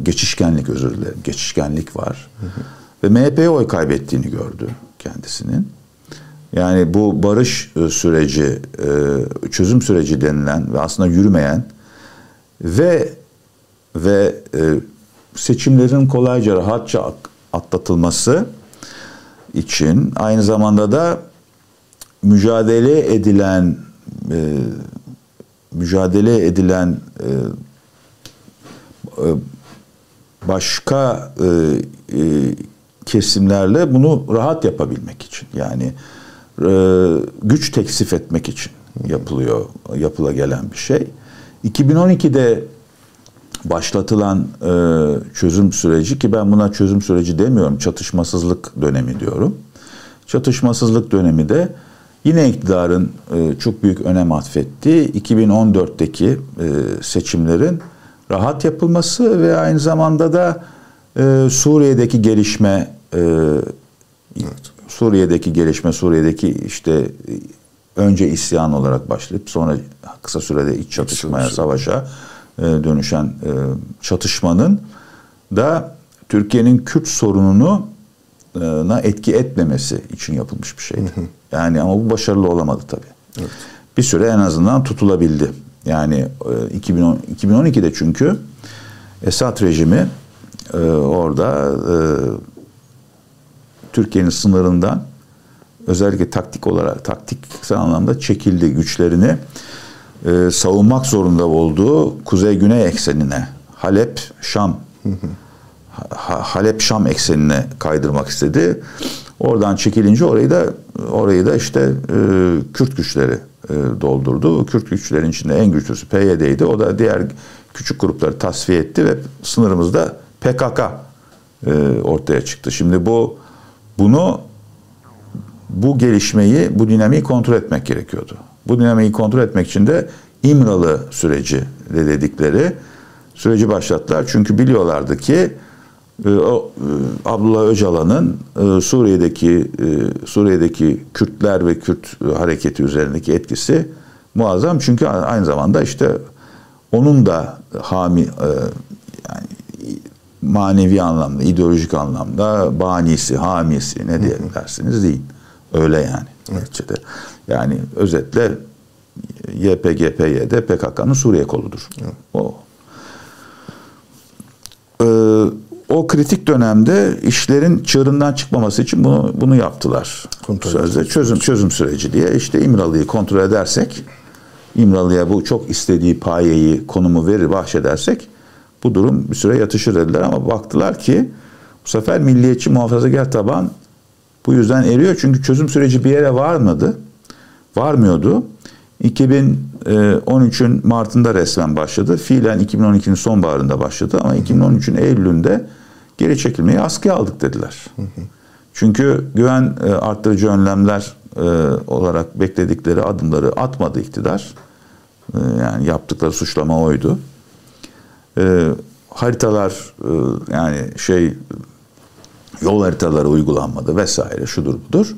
geçişkenlik var. Hı hı. Ve MHP'ye oy kaybettiğini gördü kendisinin. Yani bu barış süreci, çözüm süreci denilen ve aslında yürümeyen ve ve seçimlerin kolayca, rahatça atlatılması için aynı zamanda da mücadele edilen başka kesimlerle bunu rahat yapabilmek için, yani güç teksif etmek için yapıla gelen bir şey. 2012'de başlatılan çözüm süreci, ki ben buna çözüm süreci demiyorum, çatışmasızlık dönemi diyorum. Çatışmasızlık dönemi de yine iktidarın çok büyük önem atfettiği 2014'teki seçimlerin rahat yapılması ve aynı zamanda da Suriye'deki gelişme, Suriye'deki işte önce isyan olarak başlayıp sonra kısa sürede iç çatışmaya, savaşa dönüşen çatışmanın da Türkiye'nin Kürt sorununa etki etmemesi için yapılmış bir şeydi. Yani ama bu başarılı olamadı tabii. Evet. Bir süre en azından tutulabildi. Yani 2012'de çünkü Esad rejimi orada Türkiye'nin sınırından özellikle taktiksel anlamda çekildi, güçlerini savunmak zorunda olduğu kuzey-güney eksenine, Halep-Şam eksenine kaydırmak istedi. Oradan çekilince orayı da işte Kürt güçleri doldurdu. Kürt güçlerin içinde en güçlüsü PYD'ydi. O da diğer küçük grupları tasfiye etti ve sınırımızda PKK ortaya çıktı. Şimdi bu dinamiği kontrol etmek gerekiyordu. Bu dinamiği kontrol etmek için de İmralı süreci dedikleri süreci başlattılar. Çünkü biliyorlardı ki Abdullah Öcalan'ın Suriye'deki Kürtler ve Kürt hareketi üzerindeki etkisi muazzam. Çünkü aynı zamanda işte onun da yani manevi anlamda, ideolojik anlamda banisi, hamisi, ne diyebilirsiniz deyin. Öyle yani. Evet. Yani özetle YPG-PYD PKK'nın Suriye koludur. Evet. O kritik dönemde işlerin çığırından çıkmaması için bunu yaptılar. Sözde çözüm süreci diye işte İmralı'yı kontrol edersek, İmralı'ya bu çok istediği payeyi, konumu bahşedersek bu durum bir süre yatışır dediler, ama baktılar ki bu sefer milliyetçi muhafazakar taban bu yüzden eriyor. Çünkü çözüm süreci bir yere varmıyordu. 2013'ün Mart'ında resmen başladı. Fiilen 2012'nin sonbaharında başladı ama 2013'ün Eylül'ünde geri çekilmeyi askıya aldık dediler. Çünkü güven arttırıcı önlemler olarak bekledikleri adımları atmadı iktidar. Yani yaptıkları suçlama oydu. Haritalar, yani yol haritaları uygulanmadı vesaire, şudur budur.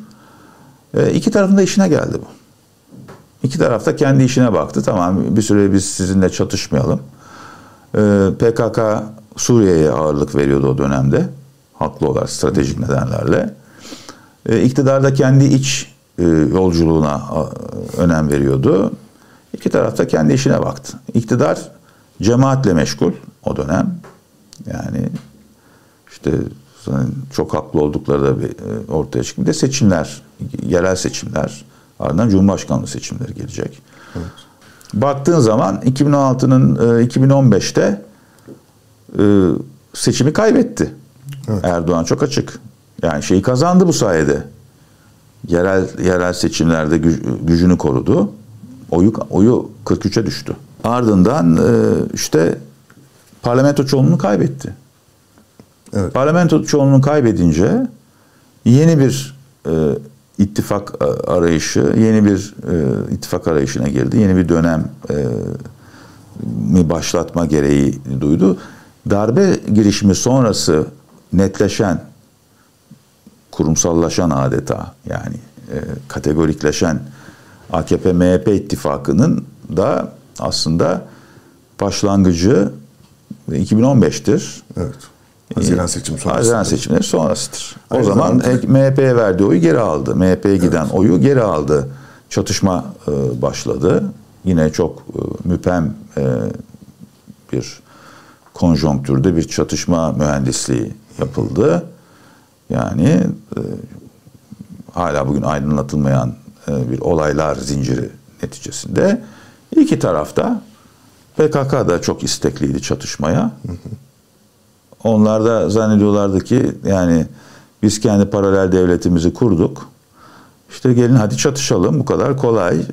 İki tarafın da işine geldi bu. İki taraf da kendi işine baktı. Tamam, bir süre biz sizinle çatışmayalım. PKK Suriye'ye ağırlık veriyordu o dönemde. Haklı olarak, stratejik nedenlerle. İktidar da kendi iç yolculuğuna önem veriyordu. İki taraf da kendi işine baktı. İktidar cemaatle meşgul o dönem. Yani işte çok haklı oldukları da ortaya çıktı. Bir de seçimler, yerel seçimler. Ardından Cumhurbaşkanlığı seçimleri gelecek. Evet. Baktığın zaman 2015'te seçimi kaybetti. Evet. Erdoğan çok açık. Yani kazandı bu sayede. Yerel seçimlerde gücünü korudu. Oyu 43'e düştü. Ardından işte parlamento çoğunluğunu kaybetti. Evet. Parlamento çoğunluğunu kaybedince yeni bir ittifak arayışına girdi. Yeni bir dönem mi başlatma gereği duydu. Darbe girişimi sonrası netleşen, kurumsallaşan adeta, yani kategorikleşen AKP-MHP ittifakının da aslında başlangıcı 2015'tir. Evet. Haziran seçimleri sonrasıdır. O zaman MHP'ye verdiği oyu geri aldı. MHP'ye giden oyu geri aldı. Çatışma başladı. Yine çok müphem bir konjonktürde bir çatışma mühendisliği yapıldı. Yani hala bugün aydınlatılmayan bir olaylar zinciri neticesinde iki tarafta, PKK da çok istekliydi çatışmaya. Onlar da zannediyorlardı ki yani biz kendi paralel devletimizi kurduk. İşte gelin hadi çatışalım, bu kadar kolay.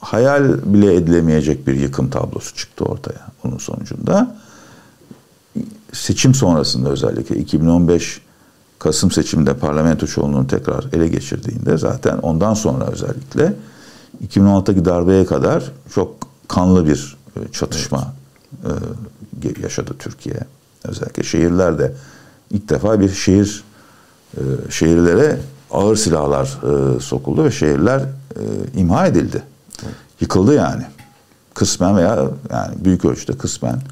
Hayal bile edilemeyecek bir yıkım tablosu çıktı ortaya bunun sonucunda. Seçim sonrasında özellikle 2015 Kasım seçiminde parlamento çoğunluğunu tekrar ele geçirdiğinde, zaten ondan sonra özellikle 2016'daki darbeye kadar çok kanlı bir çatışma yaşadı Türkiye. Özellikle şehirlerde ilk defa bir şehirlere ağır silahlar sokuldu ve şehirler imha edildi. Evet. Yıkıldı yani. Kısmen veya yani büyük ölçüde kısmen.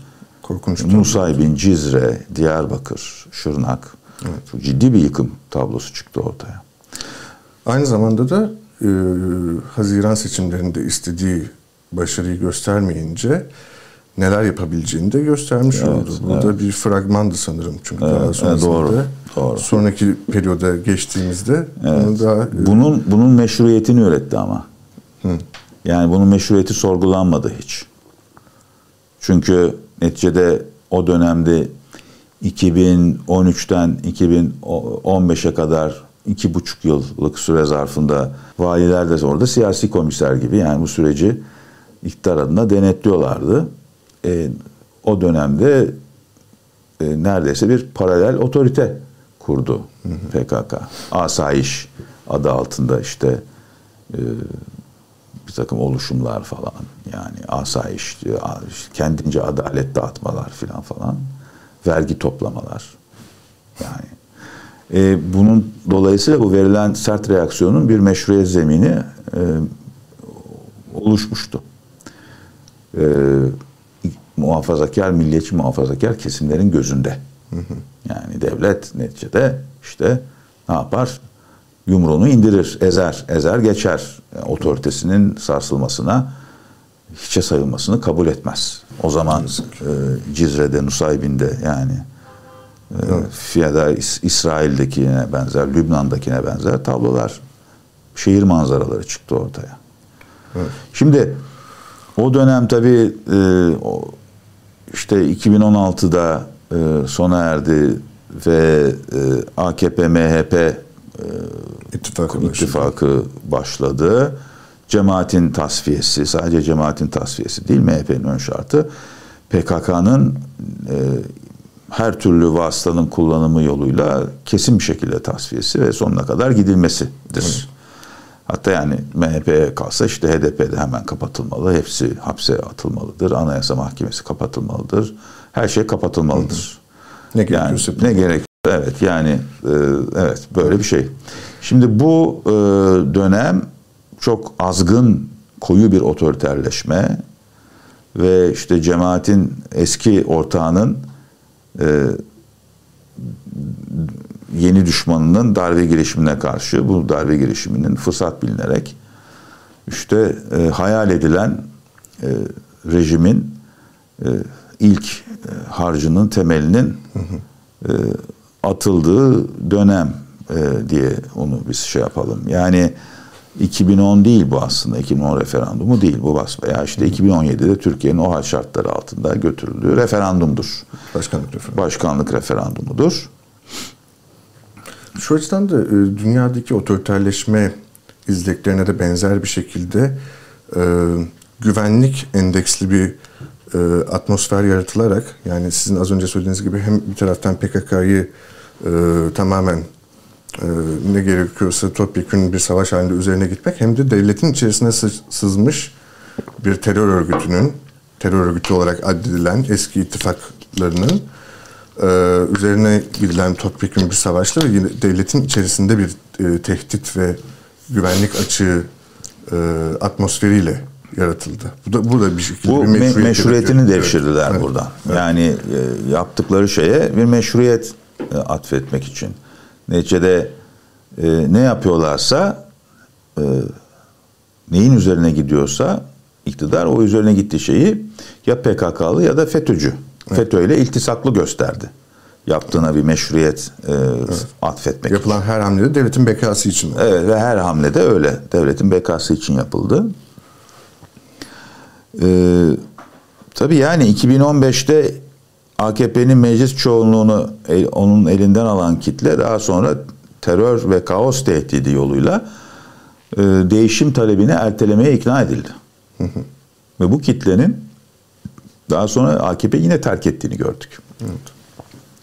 Korkunç. Nusaybin, Cizre, Diyarbakır, Şırnak. Evet. Çok ciddi bir yıkım tablosu çıktı ortaya. Aynı zamanda da Haziran seçimlerinde istediği başarıyı göstermeyince neler yapabileceğini de göstermiş oldu. Burada bir fragmandı sanırım, çünkü daha sonrasında doğru. Sonraki periyoda geçtiğimizde bunun meşruiyetini öğretti ama. Hı. Yani bunun meşruiyeti sorgulanmadı hiç. Çünkü neticede o dönemde 2013'ten 2015'e kadar 2,5 yıllık süre zarfında valiler de orada siyasi komiser gibi yani bu süreci iktidar adına denetliyorlardı. O dönemde neredeyse bir paralel otorite kurdu PKK. Asayiş adı altında işte bir takım oluşumlar falan, yani asayiş, kendince adalet dağıtmalar falan, vergi toplamalar yani. Bunun dolayısıyla bu verilen sert reaksiyonun bir meşruiyet zemini oluşmuştu. Muhafazakar, milliyetçi muhafazakar kesimlerin gözünde. Yani devlet neticede işte ne yapar? Yumruğunu indirir, ezer geçer. Yani otoritesinin sarsılmasına, hiçe sayılmasını kabul etmez. O zaman Cizre'de, Nusaybin'de yani ya da İsrail'dekine benzer, Lübnan'dakine benzer tablolar, şehir manzaraları çıktı ortaya. Evet. Şimdi o dönem tabii işte 2016'da sona erdi ve AKP-MHP ittifakı başladı. Cemaatin tasfiyesi, sadece cemaatin tasfiyesi değil, MHP'nin ön şartı, PKK'nın her türlü vasıtanın kullanımı yoluyla kesin bir şekilde tasfiyesi ve sonuna kadar gidilmesidir. Hatta yani MHP'ye kalsa işte HDP'de hemen kapatılmalı, hepsi hapse atılmalıdır, Anayasa Mahkemesi kapatılmalıdır, her şey kapatılmalıdır. Ne gerekiyorsa. Yani, ne gerek? Evet yani evet böyle bir şey. Şimdi bu dönem çok azgın, koyu bir otoriterleşme ve işte cemaatin eski ortağının yeni düşmanının darbe girişimine karşı bu darbe girişiminin fırsat bilinerek işte hayal edilen rejimin ilk harcının temelinin atıldığı dönem diye onu biz şey yapalım. Yani 2010 değil bu aslında, 2010 referandumu değil bu, basbayağı işte 2017'de Türkiye'nin o hal şartları altında götürüldüğü referandumdur. Başkanlık referandumudur. Şu açıdan da dünyadaki otoriterleşme izleklerine de benzer bir şekilde güvenlik endeksli bir atmosfer yaratılarak, yani sizin az önce söylediğiniz gibi hem bir taraftan PKK'yı tamamen ne gerekiyorsa topyekün bir savaş halinde üzerine gitmek, hem de devletin içerisine sızmış bir terör örgütünün, terör örgütü olarak addedilen eski ittifaklarının üzerine gidilen topyekün bir savaşla ve yine devletin içerisinde bir tehdit ve güvenlik açığı atmosferiyle yaratıldı. Bu da bir şekilde bu meşruiyetini devşirdiler buradan. Evet. Yani yaptıkları şeye bir meşruiyet atfetmek için. Neticede ne yapıyorlarsa, neyin üzerine gidiyorsa iktidar o üzerine gittiği şeyi ya PKK'lı ya da FETÖ'cü. Evet. FETÖ ile iltisaklı gösterdi. Yaptığına bir meşruiyet evet, atfetmek yapılan için. Her hamlede devletin bekası için oldu. Evet, ve her hamlede öyle. Devletin bekası için yapıldı. Tabii yani 2015'te AKP'nin meclis çoğunluğunu onun elinden alan kitle daha sonra terör ve kaos tehdidi yoluyla değişim talebini ertelemeye ikna edildi. Hı hı. Ve bu kitlenin daha sonra AKP yine terk ettiğini gördük. Evet.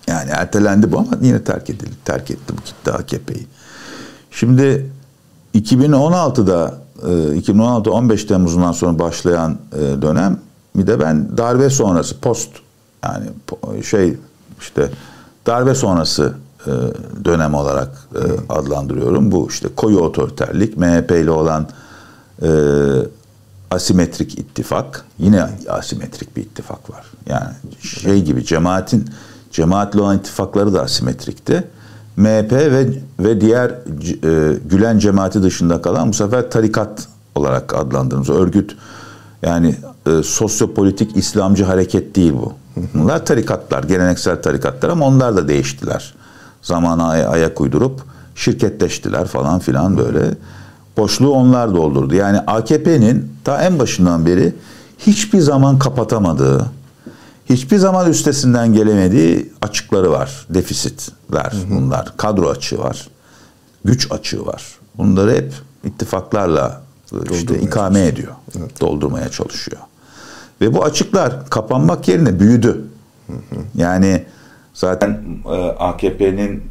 Yani ertelendi bu ama yine terk edildi. Terk etti bu kitle AKP'yi. Şimdi 2016'da 15 Temmuz'dan sonra başlayan dönem bir de ben darbe sonrası yani şey işte darbe sonrası dönem olarak adlandırıyorum. Bu işte koyu otoriterlik, MHP ile olan asimetrik ittifak. Yine asimetrik bir ittifak var. Yani şey gibi cemaatle olan ittifakları da asimetrikti. MHP ve diğer Gülen cemaati dışında kalan bu sefer tarikat olarak adlandırdığımız örgüt, yani sosyopolitik İslamcı hareket değil bu. Bunlar tarikatlar, geleneksel tarikatlar ama onlar da değiştiler. Zamana ayak uydurup şirketleştiler falan filan böyle. Boşluğu onlar doldurdu. Yani AKP'nin ta en başından beri hiçbir zaman kapatamadığı, hiçbir zaman üstesinden gelemediği açıkları var. Defisitler bunlar. Kadro açığı var. Güç açığı var. Bunları hep ittifaklarla işte ikame ediyor. Evet. Doldurmaya çalışıyor. Ve bu açıklar kapanmak yerine büyüdü. Yani zaten AKP'nin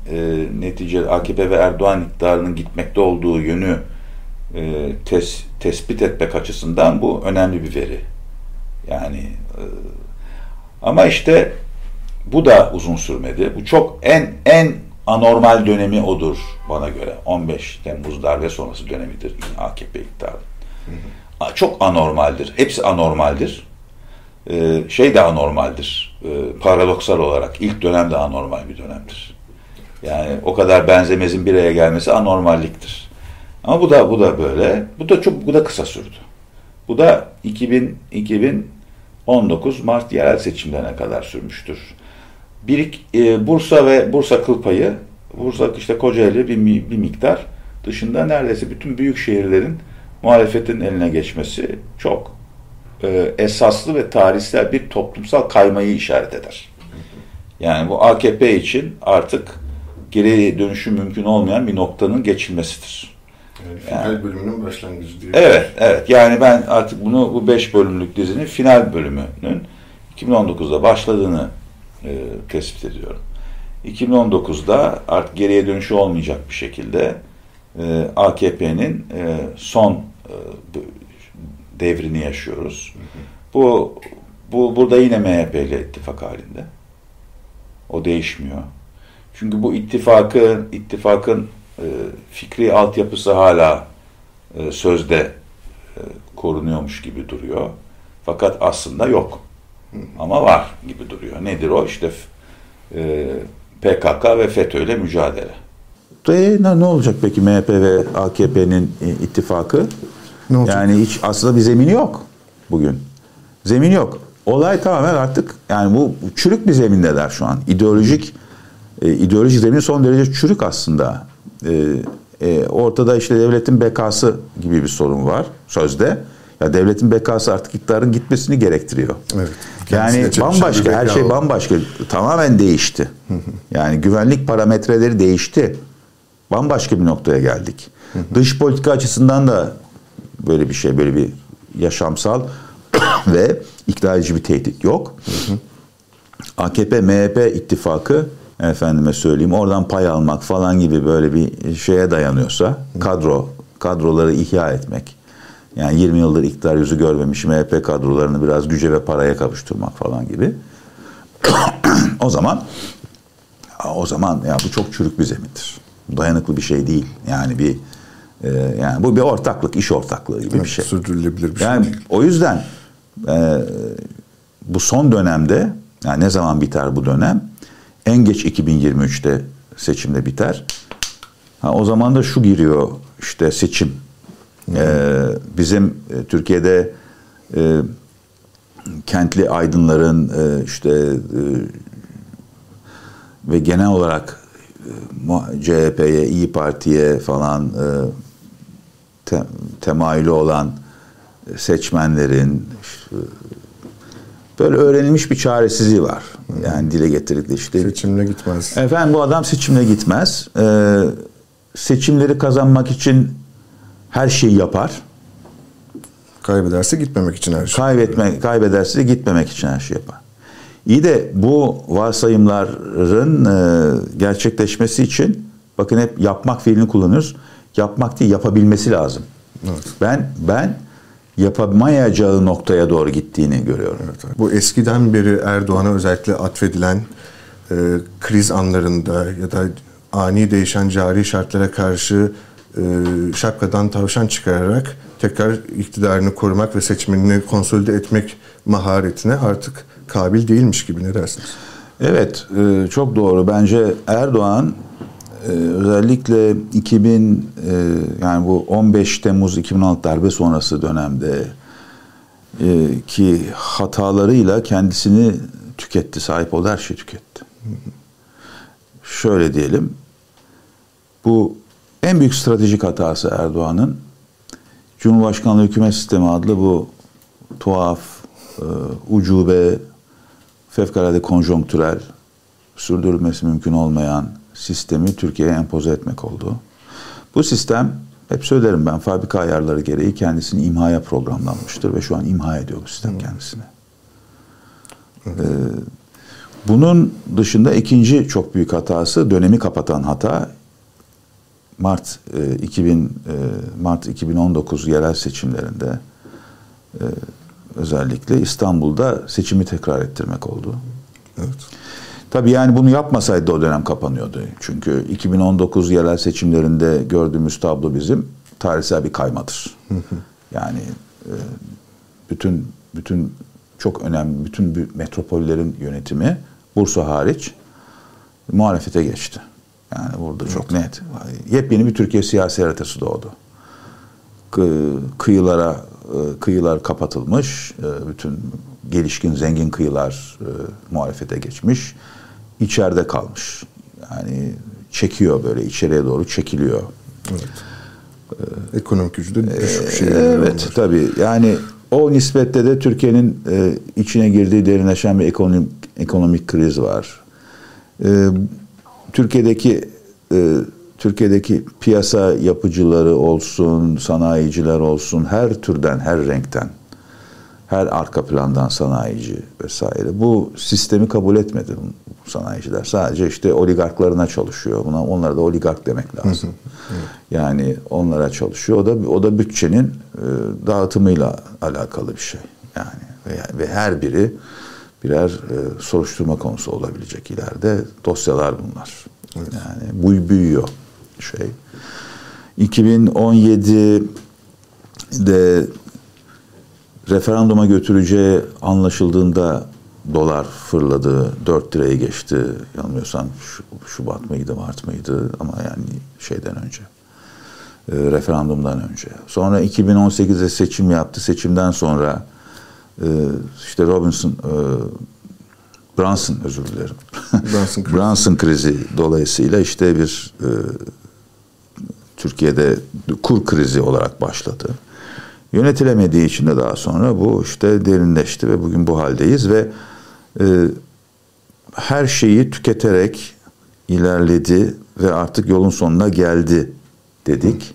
AKP ve Erdoğan iktidarının gitmekte olduğu yönü tespit etmek açısından bu önemli bir veri. Yani ama işte bu da uzun sürmedi. Bu çok en anormal dönemi odur bana göre. 15 Temmuz darbe sonrası dönemidir AKP iktidarı. Çok anormaldir. Hepsi anormaldir. Şey de anormaldir. Paradoksal olarak ilk dönem de anormal bir dönemdir. Yani o kadar benzemezin bir araya gelmesi anormalliktir. Ama bu da böyle. Bu da kısa sürdü. Bu da 2019 Mart yerel seçimlerine kadar sürmüştür. Bursa kıl payı, Bursa işte Kocaeli bir miktar dışında neredeyse bütün büyük şehirlerin muhalefetin eline geçmesi çok esaslı ve tarihsel bir toplumsal kaymayı işaret eder. Yani bu AKP için artık geri dönüşü mümkün olmayan bir noktanın geçilmesidir. Yani final bölümünün başlangıcı diye. Evet. Yani ben artık bu 5 bölümlük dizinin final bölümünün 2019'da başladığını tespit ediyorum. 2019'da artık geriye dönüşü olmayacak bir şekilde AKP'nin son devrini yaşıyoruz. Hı hı. Burada yine MHP ile ittifak halinde. O değişmiyor. Çünkü bu ittifakın fikri altyapısı hala sözde korunuyormuş gibi duruyor. Fakat aslında yok. Hı hı. Ama var gibi duruyor. Nedir o? İşte PKK ve FETÖ ile mücadele. Ne olacak peki MHP ve AKP'nin ittifakı? Yani hiç aslında bir zemini yok bugün. Zemin yok. Olay tamamen artık yani bu çürük bir zemindeler şu an. İdeolojik zemin son derece çürük aslında. Ortada işte devletin bekası gibi bir sorun var sözde. Ya devletin bekası artık iktidarın gitmesini gerektiriyor. Evet. Yani bambaşka, her şey bambaşka. Tamamen değişti. Yani güvenlik parametreleri değişti. Bambaşka bir noktaya geldik. Dış politika açısından da böyle bir şey, böyle bir yaşamsal ve ikna edici bir tehdit yok. AKP-MHP ittifakı efendime söyleyeyim oradan pay almak falan gibi böyle bir şeye dayanıyorsa kadroları ihya etmek. Yani 20 yıldır iktidar yüzü görmemiş MHP kadrolarını biraz güce ve paraya kavuşturmak falan gibi. O zaman ya bu çok çürük bir zemindir. Dayanıklı bir şey değil. Yani yani bu bir ortaklık, iş ortaklığı gibi bir şey. Sürdürülebilir bir şey değil. O yüzden bu son dönemde, yani ne zaman biter bu dönem? En geç 2023'te seçimde biter. O zaman da şu giriyor işte seçim. Bizim Türkiye'de kentli aydınların ve genel olarak CHP'ye, İYİ Parti'ye falan temayülü olan seçmenlerin böyle öğrenilmiş bir çaresizliği var. Yani dile getirildi işte. Seçimle gitmez. Efendim bu adam seçimle gitmez. Seçimleri kazanmak için her şeyi yapar. Kaybederse gitmemek için her şeyi yapar. Kaybederse gitmemek için her şeyi yapar. İyi de bu varsayımların gerçekleşmesi için bakın hep yapmak fiilini kullanıyoruz. Yapmak değil, yapabilmesi lazım. Evet. Ben yapamayacağı noktaya doğru gittiğini görüyorum. Evet, evet. Bu eskiden beri Erdoğan'a özellikle atfedilen kriz anlarında ya da ani değişen cari şartlara karşı şapkadan tavşan çıkararak tekrar iktidarını korumak ve seçmenini konsolide etmek maharetine artık kabil değilmiş gibi, ne dersiniz? Evet, çok doğru. Bence Erdoğan özellikle yani bu 15 Temmuz 2006 darbe sonrası dönemde ki hatalarıyla kendisini tüketti, sahip olduğu her şeyi tüketti. Şöyle diyelim, bu en büyük stratejik hatası Erdoğan'ın Cumhurbaşkanlığı Hükümet Sistemi adlı bu tuhaf, ucube, fevkalade konjonktürel, sürdürülmesi mümkün olmayan sistemi Türkiye'ye empoze etmek oldu. Bu sistem, hep söylerim ben, fabrika ayarları gereği kendisini imhaya programlanmıştır ve şu an imha ediyor bu sistem kendisini. Bunun dışında ikinci çok büyük hatası, dönemi kapatan hata, Mart 2019 yerel seçimlerinde özellikle İstanbul'da seçimi tekrar ettirmek oldu. Evet. Tabii yani bunu yapmasaydı o dönem kapanıyordu. Çünkü 2019 yerel seçimlerinde gördüğümüz tablo bizim tarihsel bir kaymadır. Yani bütün çok önemli bütün metropollerin yönetimi Bursa hariç muhalefete geçti. Yani burada evet, çok net. Yepyeni bir Türkiye siyasi haritası doğdu. Kıyılar kapatılmış, bütün gelişkin zengin kıyılar muhalefete geçmiş, içeride kalmış. Yani çekiyor, böyle içeriye doğru çekiliyor. Evet. Ekonomik gücü de düşük şey. Evet tabii, yani o nispette de Türkiye'nin içine girdiği derinleşen bir ekonomik kriz var. Türkiye'deki piyasa yapıcıları olsun, sanayiciler olsun, her türden, her renkten, her arka plandan sanayici vesaire. Bu sistemi kabul etmedi bu sanayiciler. Sadece işte oligarklarına çalışıyor. Onlara da oligark demek lazım. Yani onlara çalışıyor. O da bütçenin dağıtımıyla alakalı bir şey. Yani ve her biri birer soruşturma konusu olabilecek ileride dosyalar bunlar. Evet. Yani bu büyüyor. 2017'de referanduma götüreceği anlaşıldığında dolar fırladı. 4 liraya geçti. Yanılmıyorsam Şubat mıydı, Mart mıydı? Ama yani şeyden önce. Referandumdan önce. Sonra 2018'de seçim yaptı. Seçimden sonra işte Brunson krizi dolayısıyla işte bir Türkiye'de kur krizi olarak başladı. Yönetilemediği için de daha sonra bu işte derinleşti ve bugün bu haldeyiz ve her şeyi tüketerek ilerledi ve artık yolun sonuna geldi dedik.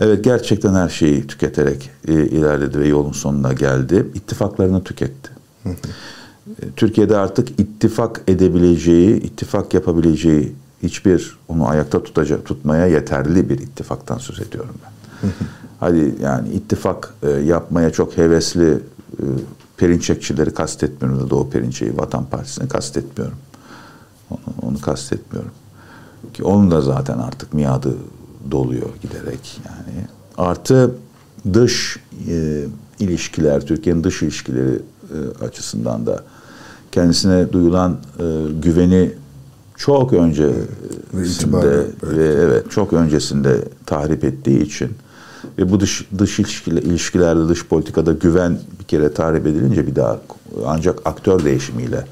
Evet, gerçekten her şeyi tüketerek ilerledi ve yolun sonuna geldi. İttifaklarını tüketti. Türkiye'de artık ittifak edebileceği, ittifak yapabileceği hiçbir, onu ayakta tutmaya yeterli bir ittifaktan söz ediyorum ben. Hadi yani ittifak yapmaya çok hevesli perinçekçileri kastetmiyorum da Doğu Perinçe'yi, Vatan Partisi'ni kastetmiyorum. Onu kastetmiyorum. Ki onun da zaten artık miadı doluyor giderek yani. Artı dış ilişkiler, Türkiye'nin dış ilişkileri açısından da kendisine duyulan güveni çok öncesinde ve evet çok öncesinde tahrip ettiği için Ve bu dış ilişkilerde, dış politikada güven bir kere tahrip edilince bir daha ancak aktör değişimiyle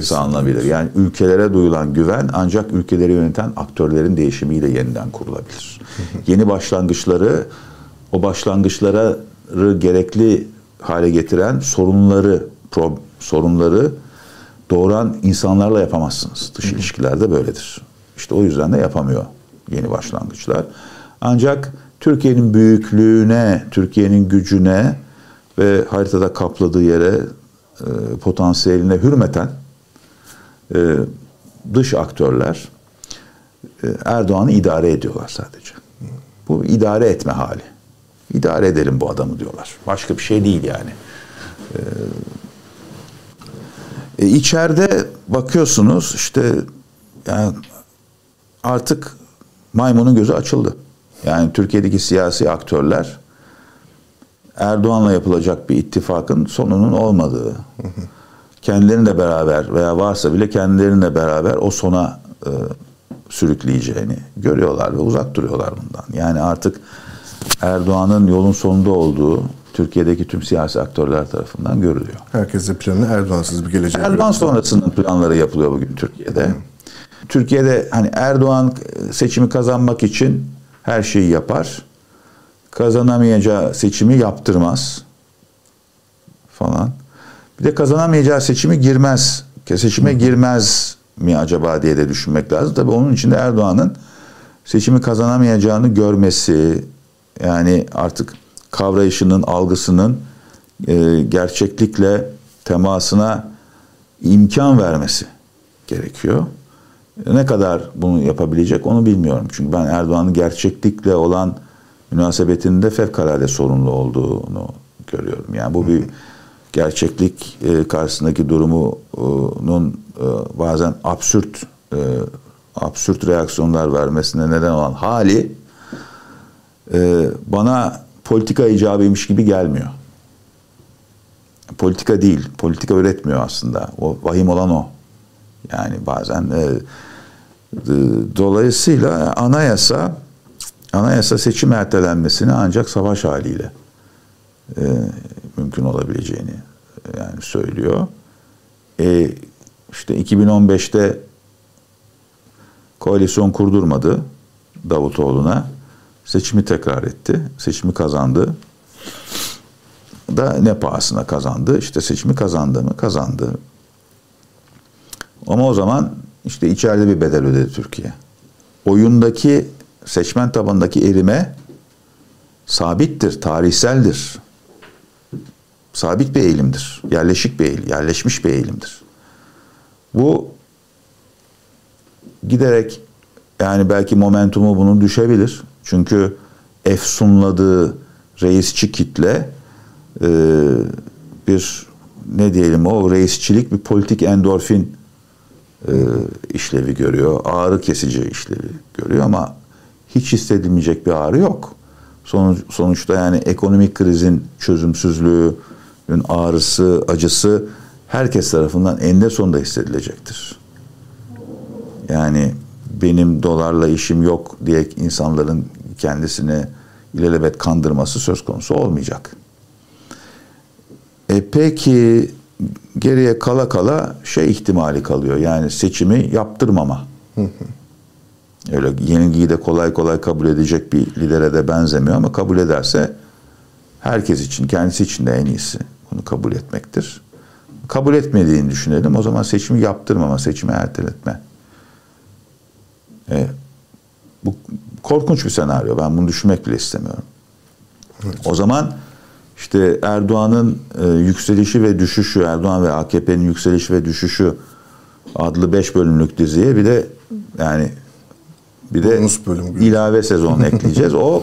sağlanabilir. Yani ülkelere duyulan güven ancak ülkeleri yöneten aktörlerin değişimiyle yeniden kurulabilir. Yeni başlangıçları, o başlangıçlara gerekli hale getiren sorunları doğuran insanlarla yapamazsınız. Dış ilişkilerde böyledir. İşte o yüzden de yapamıyor yeni başlangıçlar. Ancak Türkiye'nin büyüklüğüne, Türkiye'nin gücüne ve haritada kapladığı yere, potansiyeline hürmeten dış aktörler Erdoğan'ı idare ediyorlar sadece. Bu idare etme hali. İdare edelim bu adamı diyorlar. Başka bir şey değil yani. İçeride bakıyorsunuz işte yani artık maymunun gözü açıldı. Yani Türkiye'deki siyasi aktörler Erdoğan'la yapılacak bir ittifakın sonunun olmadığı, kendilerinle beraber veya varsa bile kendilerinle beraber o sona sürükleyeceğini görüyorlar ve uzak duruyorlar bundan. Yani artık Erdoğan'ın yolun sonunda olduğu Türkiye'deki tüm siyasi aktörler tarafından görülüyor. Herkesin planı Erdoğan'sız bir gelecek. Erdoğan sonrasının planları yapılıyor bugün Türkiye'de. Türkiye'de hani Erdoğan seçimi kazanmak için her şeyi yapar. Kazanamayacağı seçimi yaptırmaz falan. Bir de kazanamayacağı seçimi girmez. Seçime girmez mi acaba diye de düşünmek lazım. Tabii onun için de Erdoğan'ın seçimi kazanamayacağını görmesi, yani artık kavrayışının, algısının gerçeklikle temasına imkan vermesi gerekiyor. Ne kadar bunu yapabilecek onu bilmiyorum. Çünkü ben Erdoğan'ın gerçeklikle olan münasebetinde fevkalade sorunlu olduğunu görüyorum. Yani bu bir gerçeklik karşısındaki durumunun bazen absürt reaksiyonlar vermesine neden olan hali bana politika icabıymış gibi gelmiyor. Politika değil, politika üretmiyor aslında. O vahim olan o. Yani bazen dolayısıyla anayasa seçim ertelenmesini ancak savaş haliyle mümkün olabileceğini yani söylüyor. İşte 2015'te koalisyon kurdurmadı Davutoğlu'na. Seçimi tekrar etti. Seçimi kazandı. Da ne pahasına kazandı? İşte seçimi kazandı mı? Kazandı. Ama o zaman işte içeride bir bedel ödedi Türkiye. Oyundaki seçmen tabanındaki erime sabittir, tarihseldir. Sabit bir eğilimdir. Yerleşmiş bir eğilimdir. Bu giderek yani belki momentumu bunun düşebilir. Çünkü efsunladığı reisçi kitle bir ne diyelim o reisçilik bir politik endorfin işlevi görüyor. Ağrı kesici işlevi görüyor ama hiç hissedilmeyecek bir ağrı yok. Sonuçta yani ekonomik krizin çözümsüzlüğünün ağrısı, acısı herkes tarafından eninde sonunda hissedilecektir. Yani benim dolarla işim yok diye insanların kendisini ilelebet kandırması söz konusu olmayacak. Peki geriye kala ihtimali kalıyor. Yani seçimi yaptırmama. Öyle yenilgiyi de kolay kabul edecek bir lidere de benzemiyor ama kabul ederse herkes için, kendisi için de en iyisi bunu kabul etmektir. Kabul etmediğini düşünelim. O zaman seçimi yaptırmama, seçimi erteletme. Bu korkunç bir senaryo. Ben bunu düşünmek bile istemiyorum. Evet. O zaman işte Erdoğan'ın yükselişi ve düşüşü, Erdoğan ve AKP'nin yükselişi ve düşüşü adlı 5 bölümlük diziye bir de yani bir de ilave sezon ekleyeceğiz. O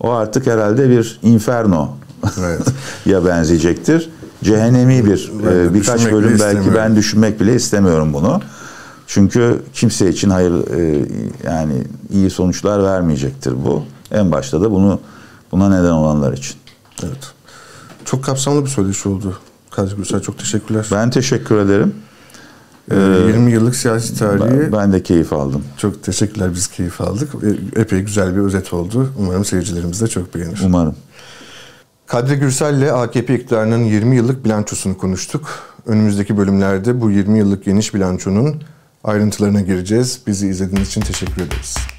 artık herhalde bir inferno ya benzeyecektir. Cehennemi birkaç bölüm belki ben düşünmek bile istemiyorum bunu. Çünkü kimse için yani iyi sonuçlar vermeyecektir bu. En başta da buna neden olanlar için. Evet. Çok kapsamlı bir söyleşi oldu Kadri Gürsel. Çok teşekkürler. Ben teşekkür ederim. 20 yıllık siyasi tarihi. Ben de keyif aldım. Çok teşekkürler, biz keyif aldık. Epey güzel bir özet oldu. Umarım seyircilerimiz de çok beğenir. Umarım. Kadri Gürsel ile AKP iktidarının 20 yıllık bilançosunu konuştuk. Önümüzdeki bölümlerde bu 20 yıllık geniş bilançonun ayrıntılarına gireceğiz. Bizi izlediğiniz için teşekkür ederiz.